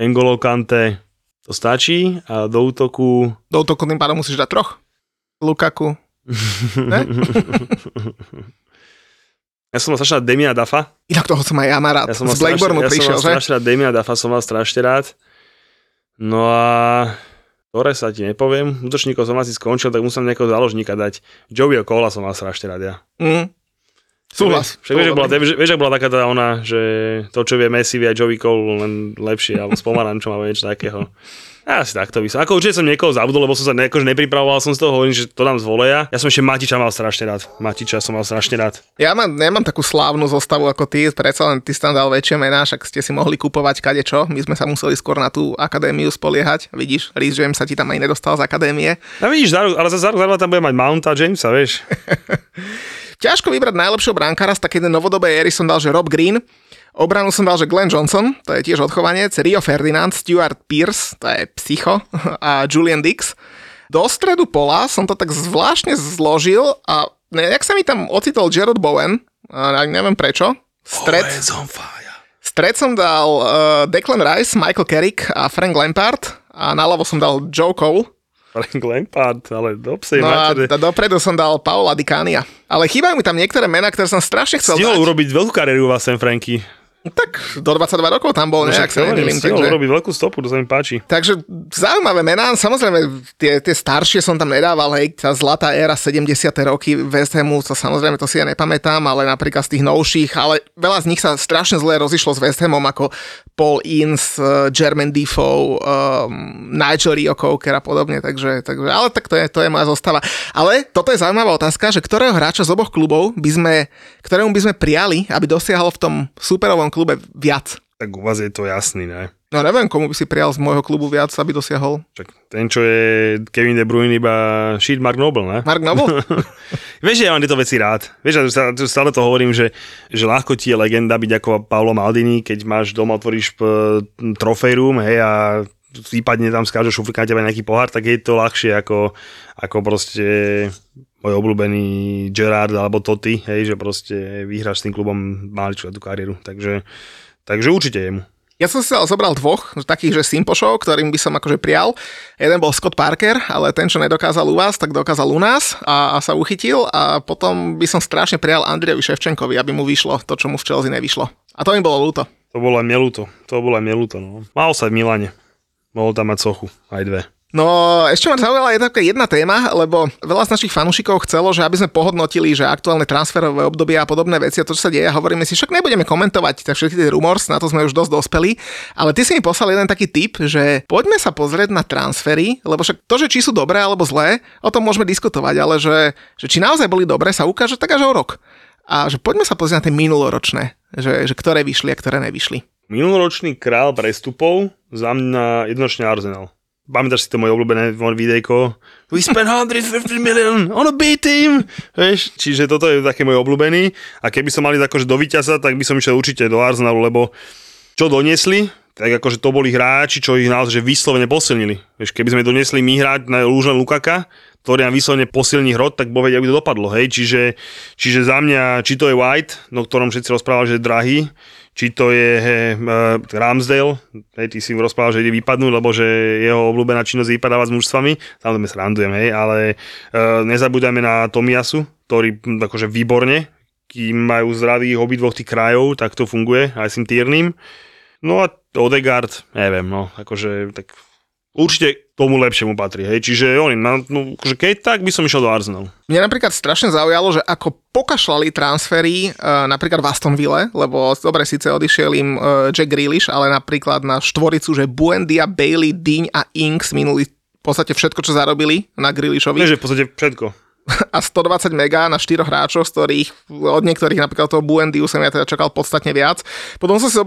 N'Golo Kanté. To stačí a do útoku... Do útoku tým pádom musíš dať troch. Lukaku. Ne? Ja som mal strašne rád Demiá Dafa. Inak toho som aj ja má rád. Ja som mal strašne rád Demiá Dafa, som mal strašne rád. No a... Ktoré sa ti nepoviem. Útočníkov som asi skončil, tak musím nejakého záložníka dať. Joe Cole som mal strašne rád ja. Mm. Súhlas. Vieš, ak bola taká tá ona, že to, čo vie Messi, vie Joey Cole len lepšie, alebo s pomarančom, alebo niečo takého. Ja si takto vysal. Ako určite som niekoho zabudol, lebo som sa ne, akože nepripravoval, som z toho hovoril, že to nám zvoleja. Ja som ešte Matiča mal strašne rád. Matiča som mal strašne rád. Ja mám, nemám takú slávnu zostavu ako ty, predsa len ty si tam dal väčšie mená, však ste si mohli kupovať kadečo. My sme sa museli skôr na tú akadémiu spoliehať. Vidíš, Rhys James sa ti tam aj nedostal z akadémie. No vidíš, ale za rok tam bude mať Mounta Jamesa, vieš. Ťažko vybrať najlepšieho brankára z takej novodobej éry som dal, že Rob Green. Obranu som dal, že Glenn Johnson, to je tiež odchovanec. Rio Ferdinand, Stuart Pearce, to je psycho. A Julian Dix. Do stredu pola som to tak zvláštne zložil a nejak sa mi tam ocitol Jarrod Bowen. A neviem prečo. Stred, stred som dal Declan Rice, Michael Carrick a Frank Lampard. A naľavo som dal Joe Cole. Frank Lampard, ale dopsej no máte. No a dopredu som dal Paola Di Cania. Ale chýbajú mi tam niektoré mená, ktoré som strašne chcel stihol dať. Stihol urobiť veľkú kariéru u vás, San Franky. Tak do dvadsaťdva rokov tam bol, no, nejak sa nemýlim. Stihol takže... urobiť veľkú stopu, to sa mi páči. Takže zaujímavé mená, samozrejme tie, tie staršie som tam nedával, hej, tá zlatá éra sedemdesiate roky West Hamu, to samozrejme to si ja nepamätám, ale napríklad z tých novších, ale veľa z nich sa strašne zle rozišlo s West Hamom, ako Paul Ince, uh, Jermain Defoe, um, Nigel Rio Coker a podobne, takže, takže, ale tak to je, to je moja zostava. Ale toto je zaujímavá otázka, že ktorého hráča z oboch klubov by sme, ktorému by sme prijali, aby dosiahol v tom superovom klube viac? Tak u vás je to jasný, ne? No neviem, komu by si prijal z môjho klubu viac, aby dosiahol. Čak, ten, čo je Kevin De Bruyne, iba shit Mark Noble, ne? Mark Noble? Vieš, ja mám tieto veci rád. Vieš, ja stále to hovorím, že, že ľahko ti je legenda byť ako Paolo Maldini, keď máš doma, otvoríš trofejrum, hej, a výpadne tam skáže šuflíka na tebe nejaký pohár, tak je to ľahšie ako, ako proste môj obľúbený Gerard alebo Totti, hej, že proste vyhráš s tým klubom maličku tú kariéru, takže, takže určite jemu. Ja som si zobral dvoch takých, že simpošov, ktorým by som akože prial. Jeden bol Scott Parker, ale ten, čo nedokázal u vás, tak dokázal u nás a, a sa uchytil a potom by som strašne prial Andrejovi Ševčenkovi, aby mu vyšlo to, čo mu v Chelsea nevyšlo. A to im bolo ľúto. To bolo aj mne ľúto. To bolo aj mne ľúto, no. Mal sa v Milane. Mohol tam mať sochu, aj dve. No, ešte ma zaujala je taká jedna téma, lebo veľa z našich fanúšikov chcelo, že aby sme pohodnotili, že aktuálne transferové obdobie a podobné veci a to, čo sa deje, hovoríme si, však nebudeme komentovať tak všetky tie rumors, na to sme už dosť dospeli, ale ty si mi poslal jeden taký tip, že poďme sa pozrieť na transfery, lebo však to, že či sú dobré alebo zlé, o tom môžeme diskutovať, ale že, že či naozaj boli dobré, sa ukáže tak až o rok. A že poďme sa pozrieť na tie minuloročné, že, že ktoré vyšli a ktoré nevyšli. Minuloročný král prestupov za mňa jednoznačne Arsenal. Pamätáš si to moje obľúbené videjko? We spent one hundred fifty million on a B team. Vieš, čiže toto je také môj obľúbený. A keby som mali akože do víťaza, tak by som išiel určite do Arsenalu, lebo čo doniesli, tak akože to boli hráči, čo ich naozaj vyslovene posilnili. Vieš, keby sme doniesli my hráč na Lúžan Lukaka, ktorý nám vyslovene posilní hrot, tak bovedia by to dopadlo. Hej? Čiže, čiže za mňa, či to je White, no ktorom všetci rozprávali, že je drahý, či to je he, uh, Ramsdale, hej, ty si im rozprával, že ide vypadnúť, lebo že jeho obľúbená činnosť vypadáva s mužstvami, samozrejme sa randujem, hej, ale uh, nezabúdajme na Tomiasu, ktorý akože výborne, kým majú zdravých obidvoch tých krajov, tak to funguje, aj s tým Tierným. No a Odegaard, neviem, no, akože tak určite tomu lepšiemu patrí, hej, čiže oni, no, akože keď tak, by som išiel do Arsenalu. Mňa napríklad strašne zaujalo, že ako pokašľali transfery napríklad v Astonville, lebo dobre, síce odišiel im Jack Grealish, ale napríklad na štvoricu, že Buendia, Bailey, Digne a Inks minuli v podstate všetko, čo zarobili na Grealishovi. Takže v podstate všetko. A stodvadsať mega na štyroch hráčov, z ktorých od niektorých, napríklad toho Buendiu som ja teda čakal podstatne viac. Potom som si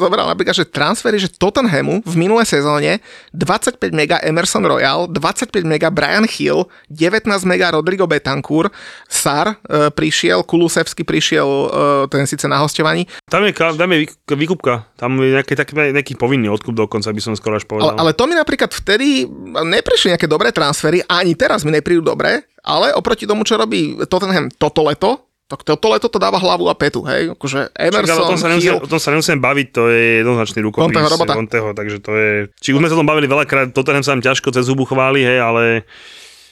zobral napríklad, že transfery, že Tottenhamu v minulé sezóne dvadsaťpäť mega Emerson Royal, dvadsaťpäť mega Brian Hill, devätnásť mega Rodrigo Betancourt, Sar e, prišiel, Kulusevský prišiel, e, ten síce na hosťovaní. Tam je, tam je výkupka, tam je nejaký, taký, nejaký povinný odkup dokonca, by som skoro až povedal. Ale, ale to mi napríklad vtedy neprišli nejaké dobré transfery, ani teraz mi neprídu dobré. Ale oproti tomu, čo robí Tottenham toto leto, tak toto leto to dáva hlavu a petu, hej? Akože Emerson, Hill... O tom sa nemusím, o tom sa nemusím baviť, to je jednoznačný rukopis Conteho, takže to je... Či už sme sa o tom bavili veľakrát, Tottenham sa nám ťažko cez hubu chváli, hej, ale...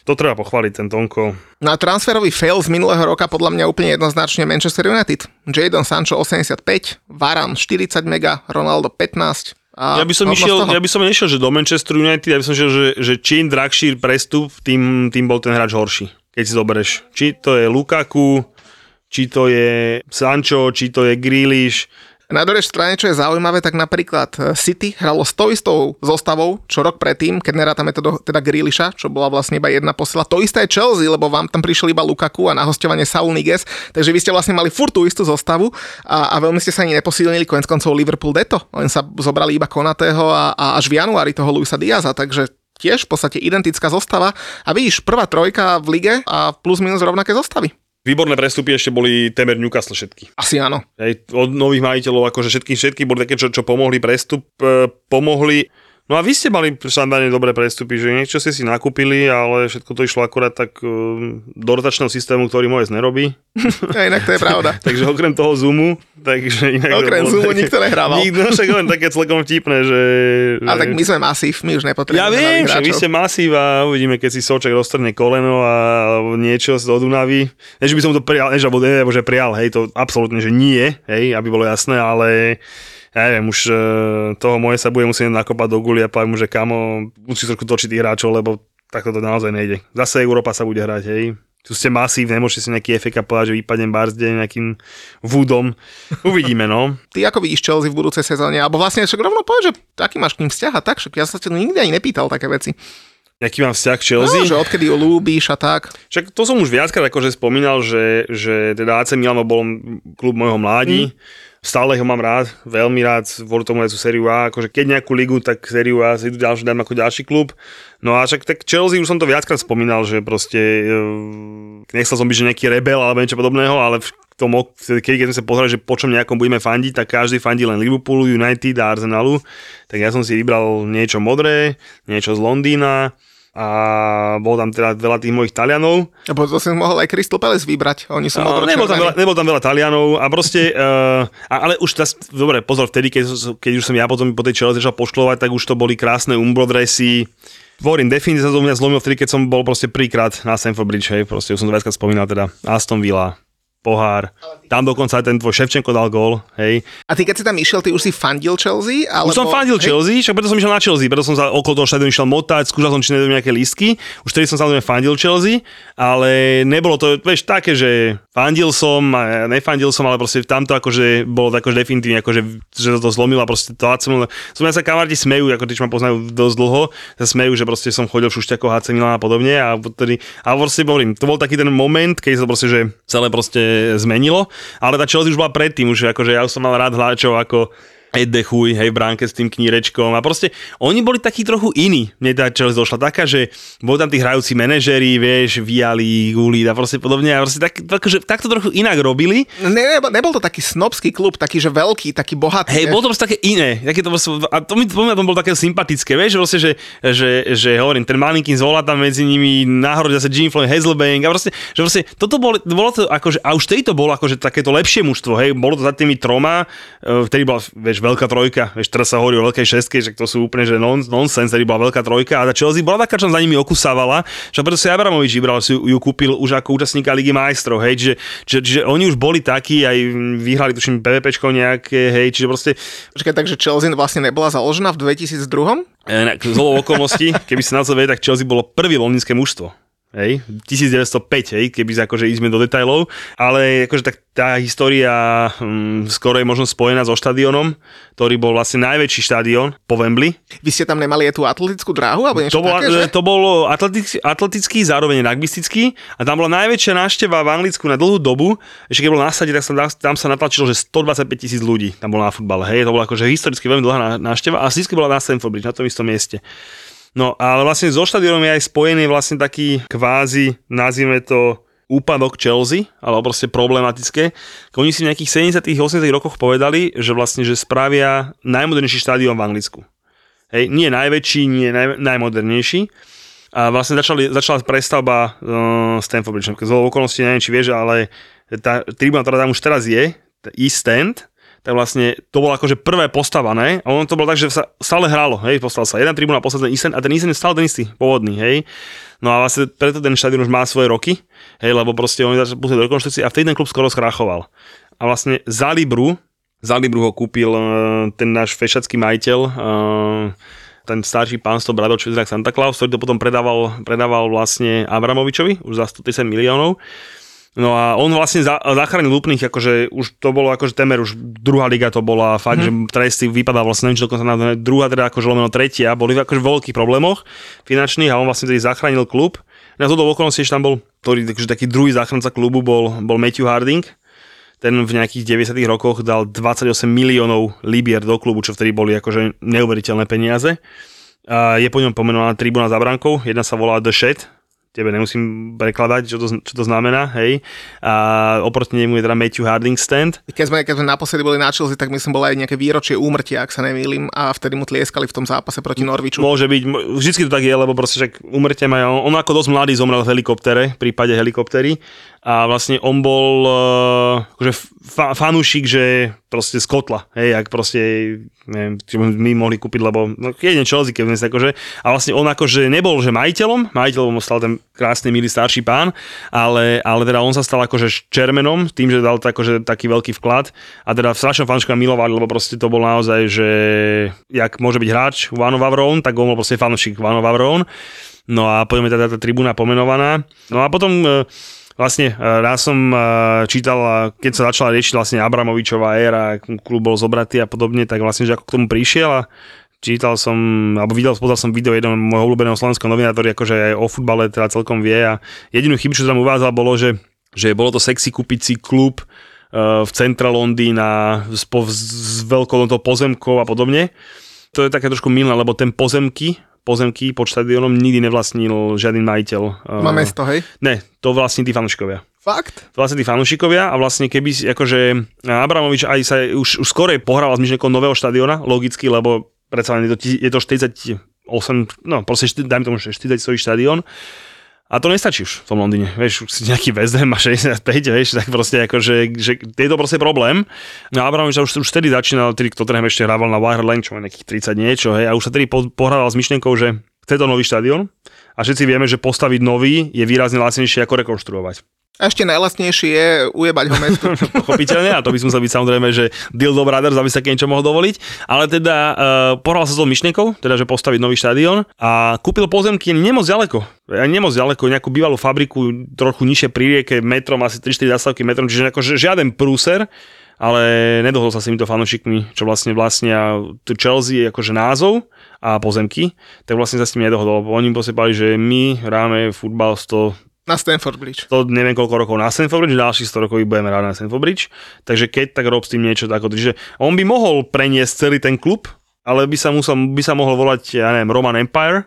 To treba pochváliť, ten Tonko. Na transferový fail z minulého roka podľa mňa úplne jednoznačne Manchester United. Jadon Sancho osemdesiatpäť, Varane štyridsať mega, Ronaldo pätnásť. Ja by som išiel, ja by som nešiel, že do Manchester United, ja by som išiel, že, že čím drahší prestup, tým, tým bol ten hráč horší, keď si zoberieš. Či to je Lukaku, či to je Sancho, či to je Grealish. Na druhej strane, čo je zaujímavé, tak napríklad City hralo s tou istou zostavou, čo rok predtým, keď nerátame teda, teda Grealisha, čo bola vlastne iba jedna posila. To isté je Chelsea, lebo vám tam prišiel iba Lukaku a na hosťovanie Saul Niguez, takže vy ste vlastne mali furt tú istú zostavu a, a veľmi ste sa ani neposilnili, koniec koncov Liverpool deto, len sa zobrali iba Konatého a, a až v januári toho Luisa Diaza, takže tiež v podstate identická zostava a vidíš, prvá trojka v lige a plus minus rovnaké zostavy. Výborné prestupy ešte boli témer Newcastle všetky. Asi áno. Aj od nových majiteľov, akože všetky, všetky boli také, čo, čo pomohli prestup, e, pomohli. No a vy ste mali štandardne dobré prestupy, že niečo ste si nakúpili, ale všetko to išlo akurát tak e, do rotačného systému, ktorý Moyes nerobí. A inak to je pravda. Takže okrem toho Zoomu, takže inak... Okrem Zoomu také, nikto nehrával. Nikto, však len také celkom vtipné, že... Ale že... tak my sme masív, my už nepotrebujeme. Ja viem, že vy ste masív a uvidíme, keď si Soček roztrne koleno a niečo od Dunavy. Ne, že by som to prial, ne, že, ne, že prial, hej, to absolútne, že nie, hej, aby bolo jasné, ale... Ja neviem, už toho moje sa bude musieť nakopať do gulia, poviem mu, že kamo, musí trošku točiť tých hráčov, lebo takto to naozaj nejde. Zase Európa sa bude hrať, hej. Tu ste masív, nemôžete si nejaký efekt a povedať, že vypadnem Barsde nejakým vúdom. Uvidíme, no. Ty ako vidíš Chelsea v budúcej sezóne? Alebo vlastne však rovno povedz, že aký máš k ním vzťah a tak, však ja sa ťa nikdy ani nepýtal také veci. Jaký mám vzťah k Chelsea? No, že odkedy ho ľúbíš a tak. Však to som už viackrát akože spomínal, že, že teda á cé Milano bol klub mojho mládi. Mm. Stále ho mám rád, veľmi rád, kvôli tomu aj tú sériu A, akože keď nejakú ligu, tak sériu A si idú ďalší, dám ako ďalší klub. No a však tak Chelsea, už som to viackrát spomínal, že proste nechcel som byť, že nejaký rebel alebo niečo podobného, ale v tom, keď sme sa pozerali, že po čom nejakom budeme fandiť, tak každý fandí len Liverpoolu, United a Arsenalu, tak ja som si vybral niečo modré, niečo z Londýna, a bol tam teda veľa tých mojich Talianov. A potom som mohol aj Crystal Palace vybrať. Oni sú modročervení. Nebol tam veľa, nebol tam veľa Talianov a proste, uh, ale už teraz, dobre, pozor, vtedy, keď, keď už som ja potom po tej čele začal pošklovať, tak už to boli krásne umbrodresy. Vorin definitívne sa do mňa zlomil vtedy, keď som bol proste prvýkrát na Stamford Bridge, hej, proste už som to viackrát spomínal, teda Aston Villa, pohár. Tam dokonca aj ten tvoj Ševčenko dal gól, hej. A ty keď si tam išiel, ty už si fandil Chelsea? Alebo... Už som fandil, hej? Chelsea, však preto som išiel na Chelsea, preto som sa okolo toho štadionu išiel motať, skúšal som, či nedám nejaké lístky. Už tedy som samozrejme fandil Chelsea, ale nebolo to, vieš, také, že fandil som, nefandil som, ale proste tamto akože bolo takože definitívne, akože, že to zlomilo a proste to há cé Milan. Som ja sa kamarti smejú, ako tí, čo ma poznajú dosť dlho, sa smejú, že proste som chodil v šušťakoch há cé Milan a podobne a tedy, a proste hovorím, to bol taký ten moment, keď sa proste, že celé proste zmenilo, ale tá Chelsea už bola predtým, už akože ja už som mal rád hráčov ako Edechuj, hej, v bránke s tým knírečkom a proste oni boli takí trochu iní. Mne tá Chelsea došla taká, že boli tam tí hrajúci manažeri, vieš, Viali, Gullit a proste podobne a proste tak, akože, takto trochu inak robili. Ne, nebol to taký snobský klub, taký, že veľký, taký bohatý. Hej, bolo to proste také iné. Také to proste, a to mi pomôže, to bolo také sympatické, vieš, proste, že, že, že, že hovorím, ten malinký zvolá tam medzi nimi, náhodou zase Jim Floyd, Hazelbank a proste, že proste, toto bolo, bolo to akože, a už tejto bolo akože takéto lepšie mužstvo, hej, bolo to za tými troma, vtedy bola, vieš, veľká trojka, vieš, teraz sa hovorí o veľkej šestke, že to sú úplne, že non, nonsense, tedy bola veľká trojka a tá Chelsea bola taká, čo za nimi okusávala, že preto si Abramovič vybral, si ju kúpil už ako účastníka Ligy majstrov, hej, čiže, čiže, čiže oni už boli takí, aj vyhrali tuším PVPčko nejaké, hej, čiže proste... Počkaj, takže Chelsea vlastne nebola založená v dvetisícdva? Zlou okolností, keby si na to vedel, tak Chelsea bolo prvé londýnske mužstvo. Hej, devätnásťstopäť, hej, keby akože ísme do detailov, ale akože tak tá história hm, skoro je možno spojená so štadiónom, ktorý bol vlastne najväčší štadión po Wembley. Vy ste tam nemali aj tú atletickú dráhu? Alebo niečo to, bol, také, že? To bol atletický, atletický, zároveň rugbystický a tam bola najväčšia návšteva v Anglicku na dlhú dobu, ešte keď bol na stade, tak sa, tam sa natlačilo, že stodvadsaťpäť tisíc ľudí tam bolo na futbale, hej, to bola akože historicky veľmi dlhá návšteva a vždy bola na Stamford Bridge, na tom istom mieste. No, ale vlastne so štadiónom je aj spojený vlastne taký kvázi, nazvime to, úpadok Chelsea, ale proste problematické. Oni si v nejakých sedemdesiatych, osemdesiatych rokoch povedali, že vlastne, že spravia najmodernejší štadión v Anglicku. Hej, nie najväčší, nie naj, najmodernejší. A vlastne začala, začala prestavba uh, Stamford Bridge. Z okolností neviem, či vieš, ale tá tribuna, ktorá tam už teraz je, East End, tak vlastne to bolo akože prvé postavané a ono to bolo tak, že sa stále hralo, hej, postavil sa jeden tribuna, postavil ten Isen a ten Isen je stále ten istý, pôvodný, hej. No a vlastne preto ten štadión už má svoje roky, hej, lebo proste oni začali púšťať do rekonštrukcie a vtedy ten klub skoro skrachoval. A vlastne za Libru, za Libru ho kúpil ten náš fešacký majiteľ, ten starší pán sto bradov, čo vyzerá Santa Claus, ktorý to potom predával, predával vlastne Abramovičovi už za stotridsať miliónov. No a on vlastne zachránil úplných, akože už to bolo, akože temer už druhá liga to bola, fakt, mm. že tresty vypadal vlastne, neviem, či dokonca na druhá, teda akože lomeno tretia, boli akože v veľkých problémoch finančných a on vlastne tedy zachránil klub. Na toto okolnosti ešte tam bol, ktorý, akože taký druhý záchranca klubu bol, bol Matthew Harding, ten v nejakých deväťdesiatych rokoch dal dvadsaťosem miliónov libier do klubu, čo vtedy boli akože neuveriteľné peniaze. A je po ňom pomenovaná tribuna za bránkou, jedna sa volá The Shed, tebe nemusím prekladať, čo to, čo to znamená, hej. A oproti nemu je teda Matthew Harding stand. Keď sme, keď sme naposledy boli na Chelsea, tak myslím, bolo aj nejaké výročie úmrtia, ak sa nemýlim, a vtedy mu tlieskali v tom zápase proti Norwichu. Môže byť, vždycky to tak je, lebo proste však úmrtia majú, on ako dosť mladý zomrel v helikoptere, v prípade helikoptery, a vlastne on bol akože fa- fanúšik, že proste z kotla, hej, ak proste, neviem, čo my mohli kúpiť, lebo no, jedine Chelsea, keď dnes akože, a vlastne on akože nebol, že majiteľom, majiteľom ostal ten krásny, milý starší pán, ale, ale teda on sa stal akože chairmanom, tým, že dal akože taký veľký vklad a teda strašne fanúška milovali, lebo proste to bol naozaj, že jak môže byť hráč One of Our Own, tak on bol proste fanúšik One of Our Own, no a potom je teda tá tribúna pomenovaná, no a potom... Vlastne raz som čítal, keď sa začala riešiť vlastne Abramovičová éra, klub bol zobratý a podobne, tak vlastne, že ako k tomu prišiel a čítal som, alebo videl, pozal som video jedného môjho obľúbeného slovenského novinára, ktorý akože aj o futbale teda celkom vie a jedinú chybu, čo tam uvádzal, bolo, že, že bolo to sexy kúpiť si klub v centre Londýna s, po, s veľkou to pozemkou a podobne. To je také trošku milné, lebo ten pozemky, pozemky pod štadiónom nikdy nevlastnil žiadny majiteľ. Má mesto, hej? Ne, to vlastní tí fanúšikovia. Fakt? Vlastne tí fanúšikovia a vlastne keby, akože Abramovič aj sa už, už skorej pohral s myšlenkou nového štadióna, logicky, lebo predsa len je to, je to štyridsaťosem, no proste, dajme tomu, že štyridsať stojý štadión. A to nestačí už v tom Londýne, vieš, už si nejaký väzdem a šesťdesiatpäť, vieš, tak proste akože, že je to proste problém. No a Abramovič už, už vtedy začínal, tedy Tottenham ešte hrával na Wire Lane, čo má nejakých tridsať niečo, hej, a už sa tedy pohrával s myšlenkou, že chce to nový štadión a všetci vieme, že postaviť nový je výrazne lacnejšie ako rekonštruovať. A ešte najlacnejšie je ujebať ho mestu. Pochopiteľne, a to by som sa byť samozrejme, že deal do brothers, aby sa niečo mohol dovoliť. Ale teda e, pohral sa s tou myšlienkou, teda že postaviť nový štadión a kúpil pozemky nemoc ďaleko. Nemoc ďaleko, nejakú bývalú fabriku trochu nižšie pri rieke, metrom, asi tri štyri zastávky metrom, čiže akože žiaden prúser, ale nedohodol sa s týmito fanúšikmi, čo vlastne vlastnia Chelsea je akože názov a pozemky, tak vlastne sa s tým nedohodol. Oni posepali, že my hráme futbal sto na Stamford Bridge. To neviem koľko rokov na Stamford Bridge, ďalších sto rokov budeme hrať na Stamford Bridge. Takže keď, tak rob s tým niečo tako. Takže on by mohol preniesť celý ten klub, ale by sa, musel, by sa mohol volať, ja neviem, Roman Empire,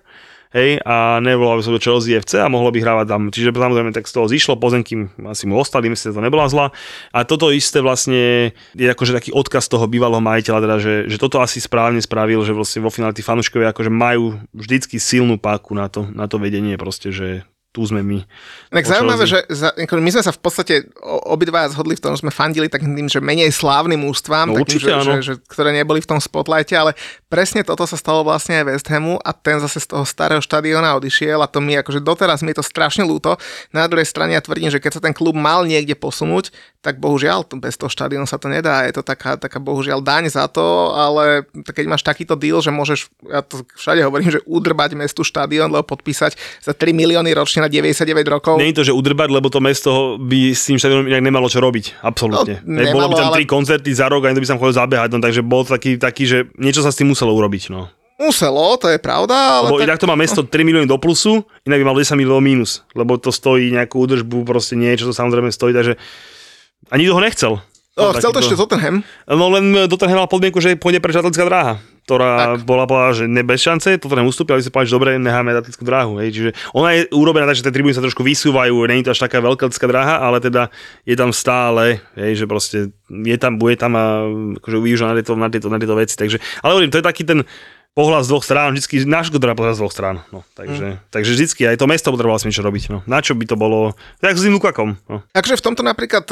hej, a nevolal by sa do Chelsea ef cé a mohlo by hrávať tam. Čiže samozrejme tak z toho zišlo, pozemky asi mu ostali, myslím, že to nebola zlá. A toto isté vlastne je akože taký odkaz toho bývalého majiteľa, teda, že, že toto asi správne spravil, že vlastne vo finále tí fanúškovia akože majú vždycky silnú páku na to, na to vedenie proste, že tu sme my. Tak zaujímavé, že za, my sme sa v podstate obidva zhodli v tom, že sme fandili takým tým, že menej slávnym ústvam, no, takým, určite, že, že, ktoré neboli v tom spotlighte, ale presne toto sa stalo vlastne aj West Hamu a ten zase z toho starého štadióna odišiel a to mi akože doteraz mi je to strašne ľúto. Na druhej strane ja tvrdím, že keď sa ten klub mal niekde posunúť, tak bohužiaľ bez toho štadiónu sa to nedá. Je to taká, taká bohužiaľ daň za to, ale keď máš takýto deal, že môžeš, ja to všade hovorím, že udrbať mestu štadión, lebo podpísať za tri milióny ročne na deväťdesiatdeväť rokov. Nie je to, že udrbať, lebo to mesto by s tým štadiónom inak nemalo čo robiť. Absolútne. No, nemalo, bolo by tam tri ale... koncerty za rok a niekto by sa chodil zabehať. No, takže bol taký, taký, že niečo sa s tým muselo urobiť. No. Muselo, to je pravda. Ale lebo tak... inak to má mesto tri milióny do plusu, inak by mal desať miliónov mínus. Lebo to stojí nejakú údržbu, proste niečo to samozrejme stojí. Takže... A nikto ho nechcel. No, no, chcel to ešte Tottenham. No len Tottenham mal podmienku, že pôjde preč atletická dráha, ktorá tak bola povedala, že ne bez šance, Tottenham ustúpil, aby si povedal, že dobre, necháme atletickú dráhu. Hej. Čiže ona je urobená tak, že tie tribúny sa trošku vysúvajú, nie je to až taká veľká atletická dráha, ale teda je tam stále, hej, že proste je tam, bude tam a akože využíva na tieto, na tieto, na tieto veci. Takže, ale hovorím, to je taký ten pohľad z dvoch strán, vždycky náš kontra pohľad z dvoch strán. No, takže, mm. takže vždycky aj to mesto potrebovalo si niečo robiť. No. Na čo by to bolo? Tak s tým Lukakom. No. Takže v tomto napríklad,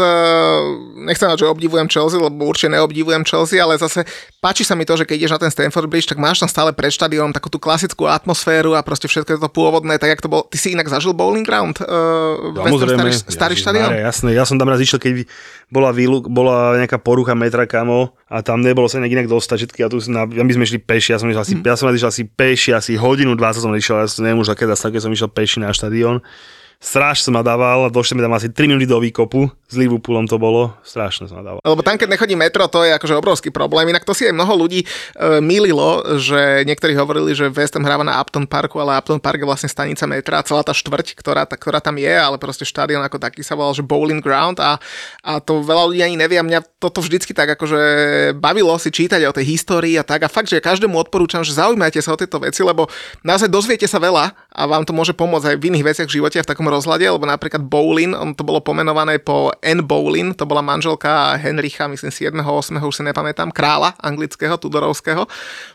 nechcem mať, že obdivujem Chelsea, lebo určite neobdivujem Chelsea, ale zase páči sa mi to, že keď ideš na ten Stamford Bridge, tak máš tam stále pred štadiónom takú tú klasickú atmosféru a proste všetko je to pôvodné, tak jak to bolo. Ty si inak zažil Bowling Ground? Uh, Samozrejme. Starý, starý ja, štadión? Jasné, ja som tam raz išiel, keď bola, výluk, bola nejaká porucha metra kamo a tam nebolo sa nejak inak dostať všetky a tu na, my sme išli peši, ja som išiel Ja som išiel asi peši, asi hodinu, dvadsať som išiel, ja som neviem už aké zastavky, som išiel peši na štadión. Strašne som ma dával, došli mi tam asi tri minúty do výkopu, s Liverpoolom to bolo, strašne som ma dával. Lebo tam, keď nechodí metro, to je akože obrovský problém, inak to si aj mnoho ľudí e, mýlilo, že niektorí hovorili, že West Ham hráva na Upton Parku, ale Upton Park je vlastne stanica metra, celá tá štvrť, ktorá, tá, ktorá tam je, ale proste štadión ako taký sa volal, že Bowling Ground a, a to veľa ľudí ani nevie a mňa toto vždycky tak akože bavilo si čítať o tej histórii a tak a fakt, že každému odporúčam, že zaujímajte sa o tieto veci, lebo naozaj dozviete sa veľa a vám to môže pomôcť aj v iných veciach v živote a v takom rozhľade, lebo napríklad Boleyn, on to bolo pomenované po Anne Boleyn, to bola manželka Henricha, myslím siedmeho ôsmeho už si nepamätám, kráľa anglického, tudorovského.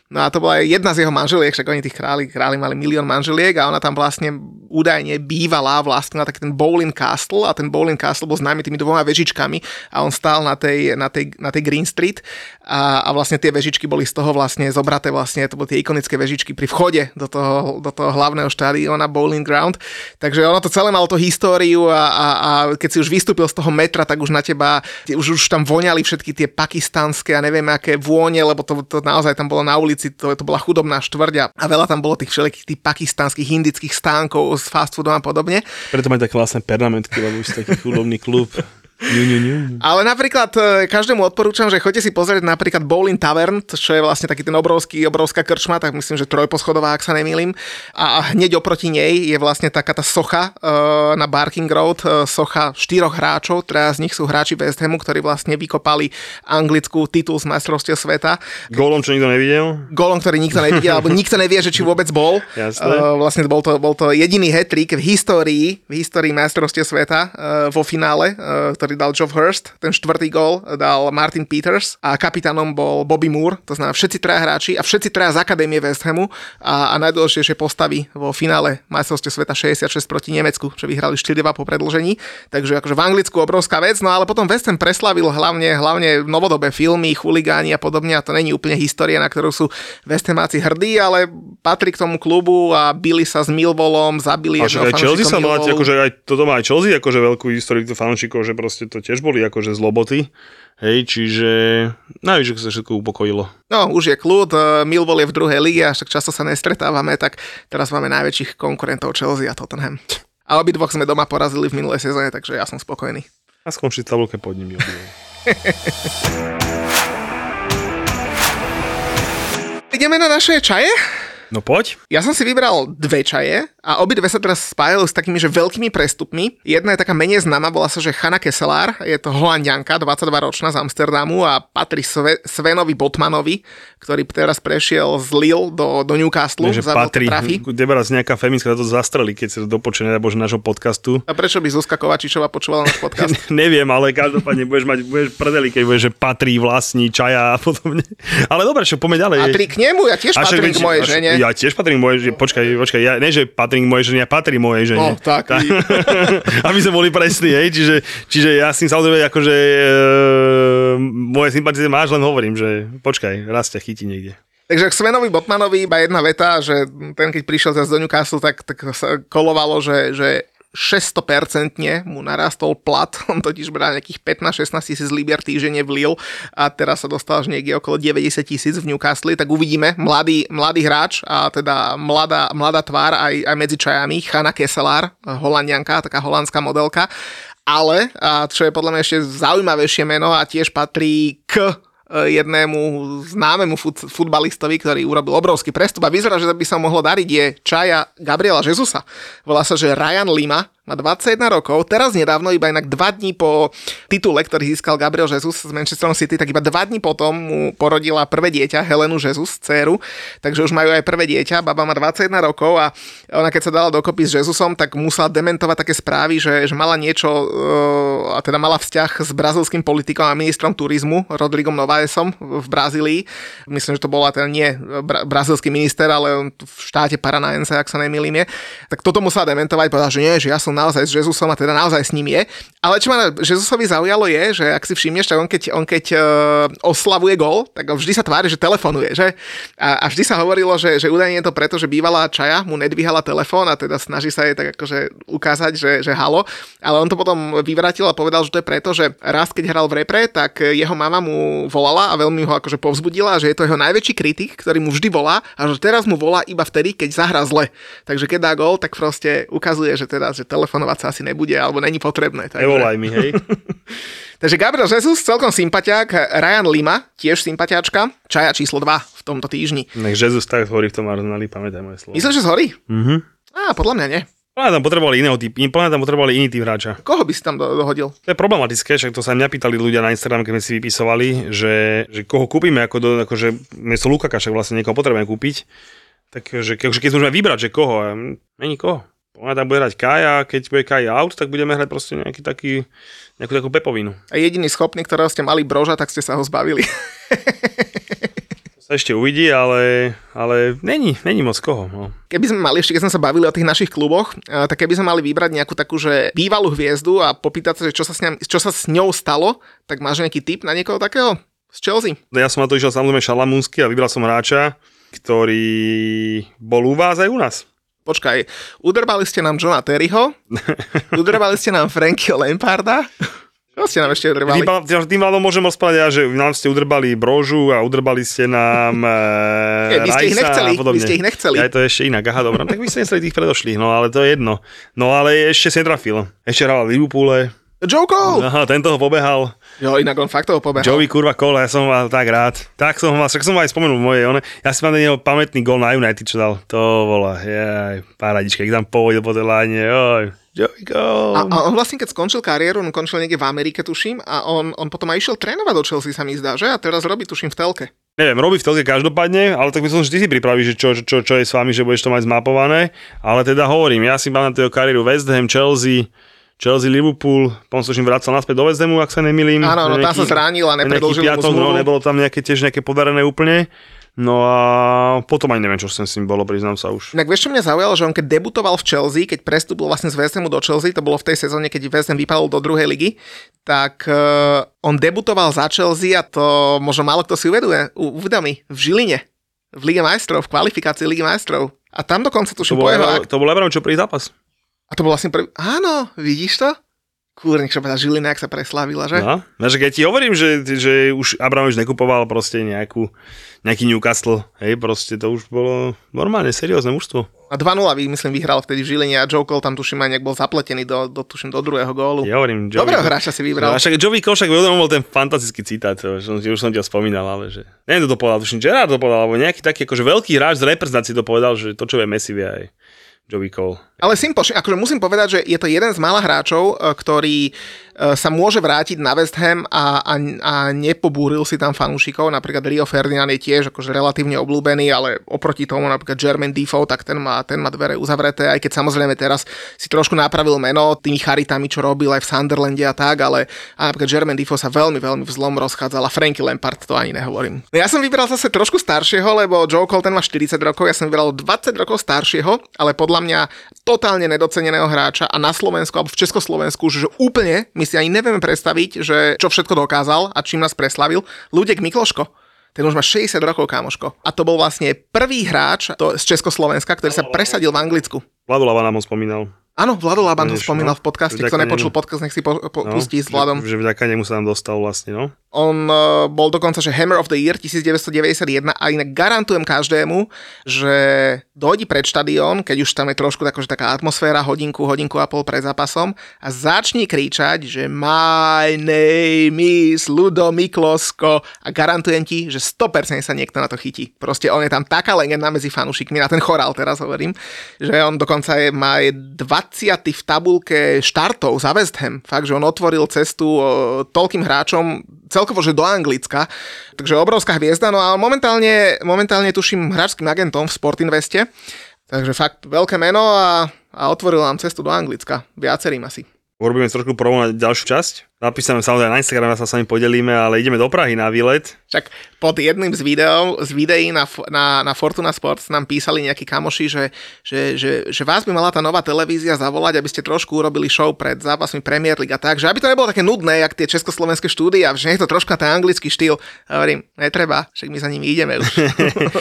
No a to bola jedna z jeho manželiek, však oni tých králi, králi mali milión manželiek a ona tam vlastne údajne bývala, vlastnila taký ten Boleyn Castle a ten Boleyn Castle bol známy tými dvoma vežičkami a on stál na tej, na tej, na tej Green Street a, a vlastne tie vežičky boli z toho vlastne zobraté vlastne, to boli tie ikonické vežičky pri vchode do toho, do toho hlavného štadióna Bowling Ground, takže ono to celé malo to históriu a, a, a keď si už vystúpil z toho metra, tak už na teba už, už tam voňali všetky tie pakistanské a neviem aké vône, lebo to, to naozaj tam bolo na ulici. To, to bola chudobná štvrť a veľa tam bolo tých všelijakých tých pakistanských, indických stánkov s fast foodom a podobne. Preto majú tak vlastne pernamentky, lebo už taký chudobný klub. Nie, nie, nie. Ale napríklad každému odporúčam, že choďte si pozrieť napríklad Bowling Tavern, čo je vlastne taký ten obrovský, obrovská krčma, tak myslím, že trojposchodová, ak sa nemýlim. A hneď oproti nej je vlastne taká tá socha na Barking Road, socha štyroch hráčov, teda z nich sú hráči West Hamu, ktorí vlastne vykopali anglickú titul z majstrovstiev sveta. Gólom, čo nikto nevidel? Gólom, ktorý nikto nevidel, alebo nikto nevie, že či vôbec bol. Jasné. Vlastne bol to, bol to jediný hat-trick v histórii, v histórii majstrovstiev sveta vo finále, ktorý dal Geoff Hurst, ten štvrtý gól dal Martin Peters a kapitánom bol Bobby Moore, to znamená všetci traja hráči a všetci traja z akadémie West Hamu a, a najdôležitejšie postavy vo finále majstrovstiev sveta šesťdesiatšesť proti Nemecku, čo vyhrali štyri dva po predĺžení. Takže akože v Anglicku obrovská vec, no ale potom West Ham preslavil hlavne, hlavne novodobé filmy, chuligáni a podobne a to není úplne história, na ktorú sú West Hamáci hrdí, ale patrí k tomu klubu a bili sa s Millwallom, zabili jedného fanúšika Millwallu. Akože aj toto má aj Chelsea, akože veľkú históriu fanúšikov, že proste to tiež boli akože zloboty. Hej, čiže najvyššie sa všetko upokojilo. No, už je kľud, Millwall je v druhej lige, až tak často sa nestretávame, tak teraz máme najväčších konkurentov Chelsea a Tottenham. A obidvoch sme doma porazili v minulej sezóne, takže ja som spokojný. A skončí tabulke pod nimi obidvoch. Ideme na naše čaje? No poď. Ja som si vybral dve čaje a obidve sa teraz spájajú s takými že veľkými prestupmi. Jedna je taká menej známa, volá sa že Hana Kesselaar, je to Holanďanka, dvadsaťdvaročná z Amsterdamu a patrí Sve- Svenovi Botmanovi, ktorý teraz prešiel z Lille do, do Newcastle. Takže patrí, deberaz nejaká feministka to zastreli, keď sa dopočne bože nášho podcastu. A prečo by Zuzka Kovačičová počúvala náš podcast? Neviem, ale každopádne budeš mať budeš predeli, keď budeš, že patrí vlastní čaja a podobne. Ale dobre, čo poďme ďalej. Patrí k nemu, ja tiež patrím k mojej žene. Ja tiež patrím mojej žene, počkaj, počkaj, ja, ne, že patrím mojej žene, ja patrím mojej žene. No, tak. Tá, aby sme boli presní, hej, čiže, čiže ja s tým samozrejme, akože e, moje sympatice máš, len hovorím, že počkaj, raz ťa chytí niekde. Takže k Svenovi Botmanovi iba jedna veta, že ten, keď prišiel zase do Newcastle, tak, tak sa kolovalo, že... že šesťsto percent mu narastol plat, on totiž bral nejakých pätnásť šestnásť tisíc libier týždenne v Lille a teraz sa dostal až niekde okolo deväťdesiat tisíc v Newcastle, tak uvidíme, mladý, mladý hráč a teda mladá, mladá tvár aj, aj medzi čajami, Hana Kesselaar, Holandianka, taká holandská modelka, ale, a čo je podľa mňa ešte zaujímavejšie meno a tiež patrí k jednému známemu fut, futbalistovi, ktorý urobil obrovský prestup a vyzerá, že by sa mohlo dariť, je čaja Gabriela Jesusa. Volá sa, že Ryan Lima, má dvadsaťjeden rokov, teraz nedávno, iba inak dva dní po titule, ktorý získal Gabriel Jesus z Manchesterom City, tak iba dva dní potom mu porodila prvé dieťa, Helenu Jesus, dcéru, takže už majú aj prvé dieťa, baba má dvadsaťjeden rokov a ona keď sa dala dokopy s Jesusom, tak musela dementovať také správy, že, že mala niečo, a teda mala vzťah s brazilským politikom a ministrom turizmu, Rodrigom Novaesom v Brazílii. Myslím, že to bola teda nie bra- brazilský minister, ale v štáte Paranaense, ak sa nemýlim je. Tak toto musela dementovať, povedala, že nie, že ja som naozaj s Jezusom a teda naozaj s ním je. Ale čo ma Jezusovi zaujalo je, že ak si všimneš, tak on keď, on keď uh, oslavuje gól, tak vždy sa tvári, že telefonuje, že? A, a vždy sa hovorilo, že, že údajne je to preto, že bývalá čaja mu nedvíhala telefón a teda snaží sa jej tak akože ukázať, že, že halo. Ale on to potom vyvratil a povedal, že to je preto, že raz keď hral v repre, tak jeho mama mu volala a veľmi ho akože povzbudila, že je to jeho najväčší kritik, ktorý mu vždy volá a že teraz mu volá iba vtedy, keď zahrá zle. Takže keď dá gól, tak proste ukazuje, že teda že telefón telefonovať sa asi nebude, alebo není potrebné. Takže... Nevolaj mi, hej. Takže Gabriel Jesus, celkom sympatiák, Ryan Lima, tiež sympatiáčka, čaja číslo dva v tomto týždni. Nech Jesus tak zhorí v tom Arsenali, pamätaj moje slovo. Myslíš, že zhorí? Mhm. Á, podľa mňa nie. Plne tam potrebovali iného typ, plne tam potrebovali iný typ hráča. Koho by si tam do- dohodil? To je problematické, však to sa mňa pýtali ľudia na Instagram, keď sme si vypisovali, že, že koho kúpime, ako do, akože miesto Lukaka, však vlastne niekoho potrebujeme kúpiť. Takže keď môžeme vybrať, že koho, není koho. Ona tam bude hrať Kaj a keď bude Kaj out, tak budeme hrať proste nejaký taký, nejakú takú pepovinu. A jediný schopný, ktorého ste mali Broža, tak ste sa ho zbavili. To sa ešte uvidí, ale, ale není, není moc koho. No. Keby sme mali, ešte keď sme sa bavili o tých našich kluboch, tak keby sme mali vybrať nejakú takú, že bývalú hviezdu a popýtať sa, že čo sa s, ňa, čo sa s ňou stalo, tak máš nejaký tip na niekoho takého z Chelsea? Ja som na to išiel samozrejme šalamúnsky a vybral som hráča, ktorý bol u vás aj u nás. Počkaj, udrbali ste nám Johna Terryho, udrbali ste nám Frankyho Lamparda, čo ste nám ešte udrbali? Tým hľadom môžem ospravedať, že nám ste udrbali Brožu a udrbali ste nám e, Rajsa a podobne. Vy ste ich nechceli. Aj to je ešte inak, aha, dobrá. Tak vy ste nechceli tých predošlých, no ale to je jedno. No ale ešte si netrafil. Ešte hral v Liverpoole. Joe Cole! Aha, tento ho pobehal. Jo, inak on fakt toho pobehal. Joey kurva Cole, ja som ho tak rád. Tak som ho, však som ho aj spomenul v mojej one. Ja si mám ten jeho pamätný gól na United, čo dal. To bola, jaj, paradička, keď tam povodil po tej láne, joj. Joey Cole. A, a on vlastne, keď skončil kariéru, on končil niekde v Amerike, tuším, a on, on potom aj išiel trénovať do Chelsea, sa mi zdá, že? A teraz robí, tuším, v telke. Neviem, robí v telke každopádne, ale tak myslím, že ty si pripravíš, že čo, čo, čo je s vami, že budeš to mať zmapované. Ale teda hovorím, ja si mám na tejho kariéru West Ham, Chelsea, Chelsea, Liverpool, potom som vracal naspäť do West Hamu, ak sa nemýlim. Áno, no tam sa zranil a nepredĺžil mu zmluvu. No, nebolo tam nejaké tiež nejaké podarené úplne. No a potom aj neviem, čo s tým bolo, priznám sa už. Tak vieš, čo mňa zaujalo, že on keď debutoval v Chelsea, keď prestúpil vlastne z West Hamu do Chelsea, to bolo v tej sezóne, keď West Ham vypadol do druhej ligy, tak uh, on debutoval za Chelsea a to možno málo kto si uveduje, u, uvedomí, v Žiline, v Lige majstrov, v kvalifikácii Ligy majstrov. A tam dokonca tuším pojehal. To bol Lebron, čo prvý zápas. A to bol vlastne prvý... Áno, vidíš to? Kúrnik, čo páta Žilina, jak sa preslávila, že? No, že keď ti hovorím, že, že už Abramovič nekupoval proste nejakú, nejaký Newcastle, hej, proste to už bolo normálne, seriózne mužstvo. A dva nula, myslím, vyhral vtedy v Žiline a Joe Cole tam tuším aj nejak bol zapletený do, do, tuším, do druhého gólu. Ja hovorím, Joe... Dobrého hráča si vybral. No, však Joe Cole, však bol ten fantastický citát, čo, už som ti ho spomínal, ale že... Neviem, to to povedal, tuším, Gerard to povedal, alebo nejaký taký akože veľký hráč z reprezentácie to povedal, že to, čo vie Messi, vie aj Joey Cole. Ale simpoš, akože musím povedať, že je to jeden z mála hráčov, ktorý sa môže vrátiť na West Ham a, a, a nepobúril si tam fanúšikov. Napríklad Rio Ferdinand je tiež akože relatívne obľúbený, ale oproti tomu napríklad Jermain Defoe, tak ten má, ten má dvere uzavreté, aj keď samozrejme teraz si trošku napravil meno tými charitami, čo robil aj v Sunderlande a tak, ale a napríklad Jermain Defoe sa veľmi, veľmi v zlom rozchádzal a Frank Lampard, to ani nehovorím. Ja som vybral zase trošku staršieho, lebo Joe Cole ten má štyridsať rokov, ja som vybral dvadsať rokov staršieho, ale podľa podľa mňa totálne nedoceneného hráča a na Slovensku alebo v Československu, že úplne my si ani nevieme predstaviť, že čo všetko dokázal a čím nás preslavil. Ľudek Mikloško, ten už má šesťdesiat rokov, kámoško. A to bol vlastne prvý hráč to, z Československa, ktorý sa presadil v Anglicku. Vlado Laban nám ho spomínal. Áno, Vlado Laban ho spomínal v podcaste, kto nepočul podcast, nech si po, po, no, pustí s Vladom. Že, že vďaka nemu sa nám dostal vlastne, no. On uh, bol dokonca, že Hammer of the Year devätnásťstodeväťdesiatjeden a inak garantujem každému, že dojdi pred štadión, keď už tam je trošku tako, že taká atmosféra, hodinku, hodinku a pol pred zápasom a začni kričať, že my name is Ludo Mikloško a garantujem ti, že sto percent sa niekto na to chytí. Proste on je tam taká legenda medzi fanúšikmi, na ten chorál teraz hovorím, že on dokonca je, má je dvadsiaty v tabulke štartov za West Ham. Fakt, že on otvoril cestu o, toľkým hráčom celkovo, že do Anglicka, takže obrovská hviezda, no ale momentálne, momentálne tuším hráčským agentom v Sportinveste, takže fakt veľké meno a, a otvoril nám cestu do Anglicka, viacerým asi. Urobíme trošku promo na ďalšiu časť. Napísame samozrejme na Instagram, sa s vami podelíme, ale ideme do Prahy na výlet. Však pod jedným z videí, z videí na, na, na Fortuna Sports nám písali nejakí kamoši, že, že, že, že vás by mala tá nová televízia zavolať, aby ste trošku urobili show pred zápasmi Premier League a tak, že aby to nebolo také nudné, jak tie československé štúdia, že nech to trošku na ten anglický štýl. Hovorím, netreba, však my za nimi ideme už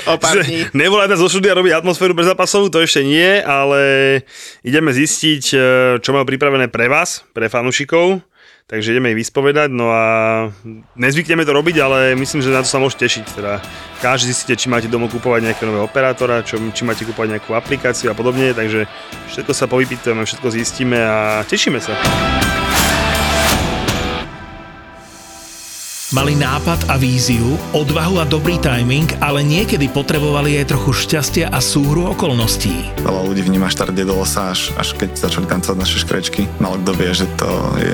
o pár dní. Nevolať nás zo štúdia robiť atmosféru pre zápasovú, to ešte nie, ale ideme zistiť, čo majú pripravené pre vás, pre fanúšikov, takže ideme ich vyspovedať, no a nezvykneme to robiť, ale myslím, že na to sa môžete tešiť. Teda každý zistíte, či máte doma kúpovať nejakého nového operátora, čo, či máte kúpovať nejakú aplikáciu a podobne, takže všetko sa povypýtujeme, všetko zistíme a tešíme sa. Mali nápad a víziu, odvahu a dobrý timing, ale niekedy potrebovali aj trochu šťastia a súhru okolností. Veľa ľudí vníma štart do losa, až, až keď začali tancovať naše škrečky. Málo kto vie, že to je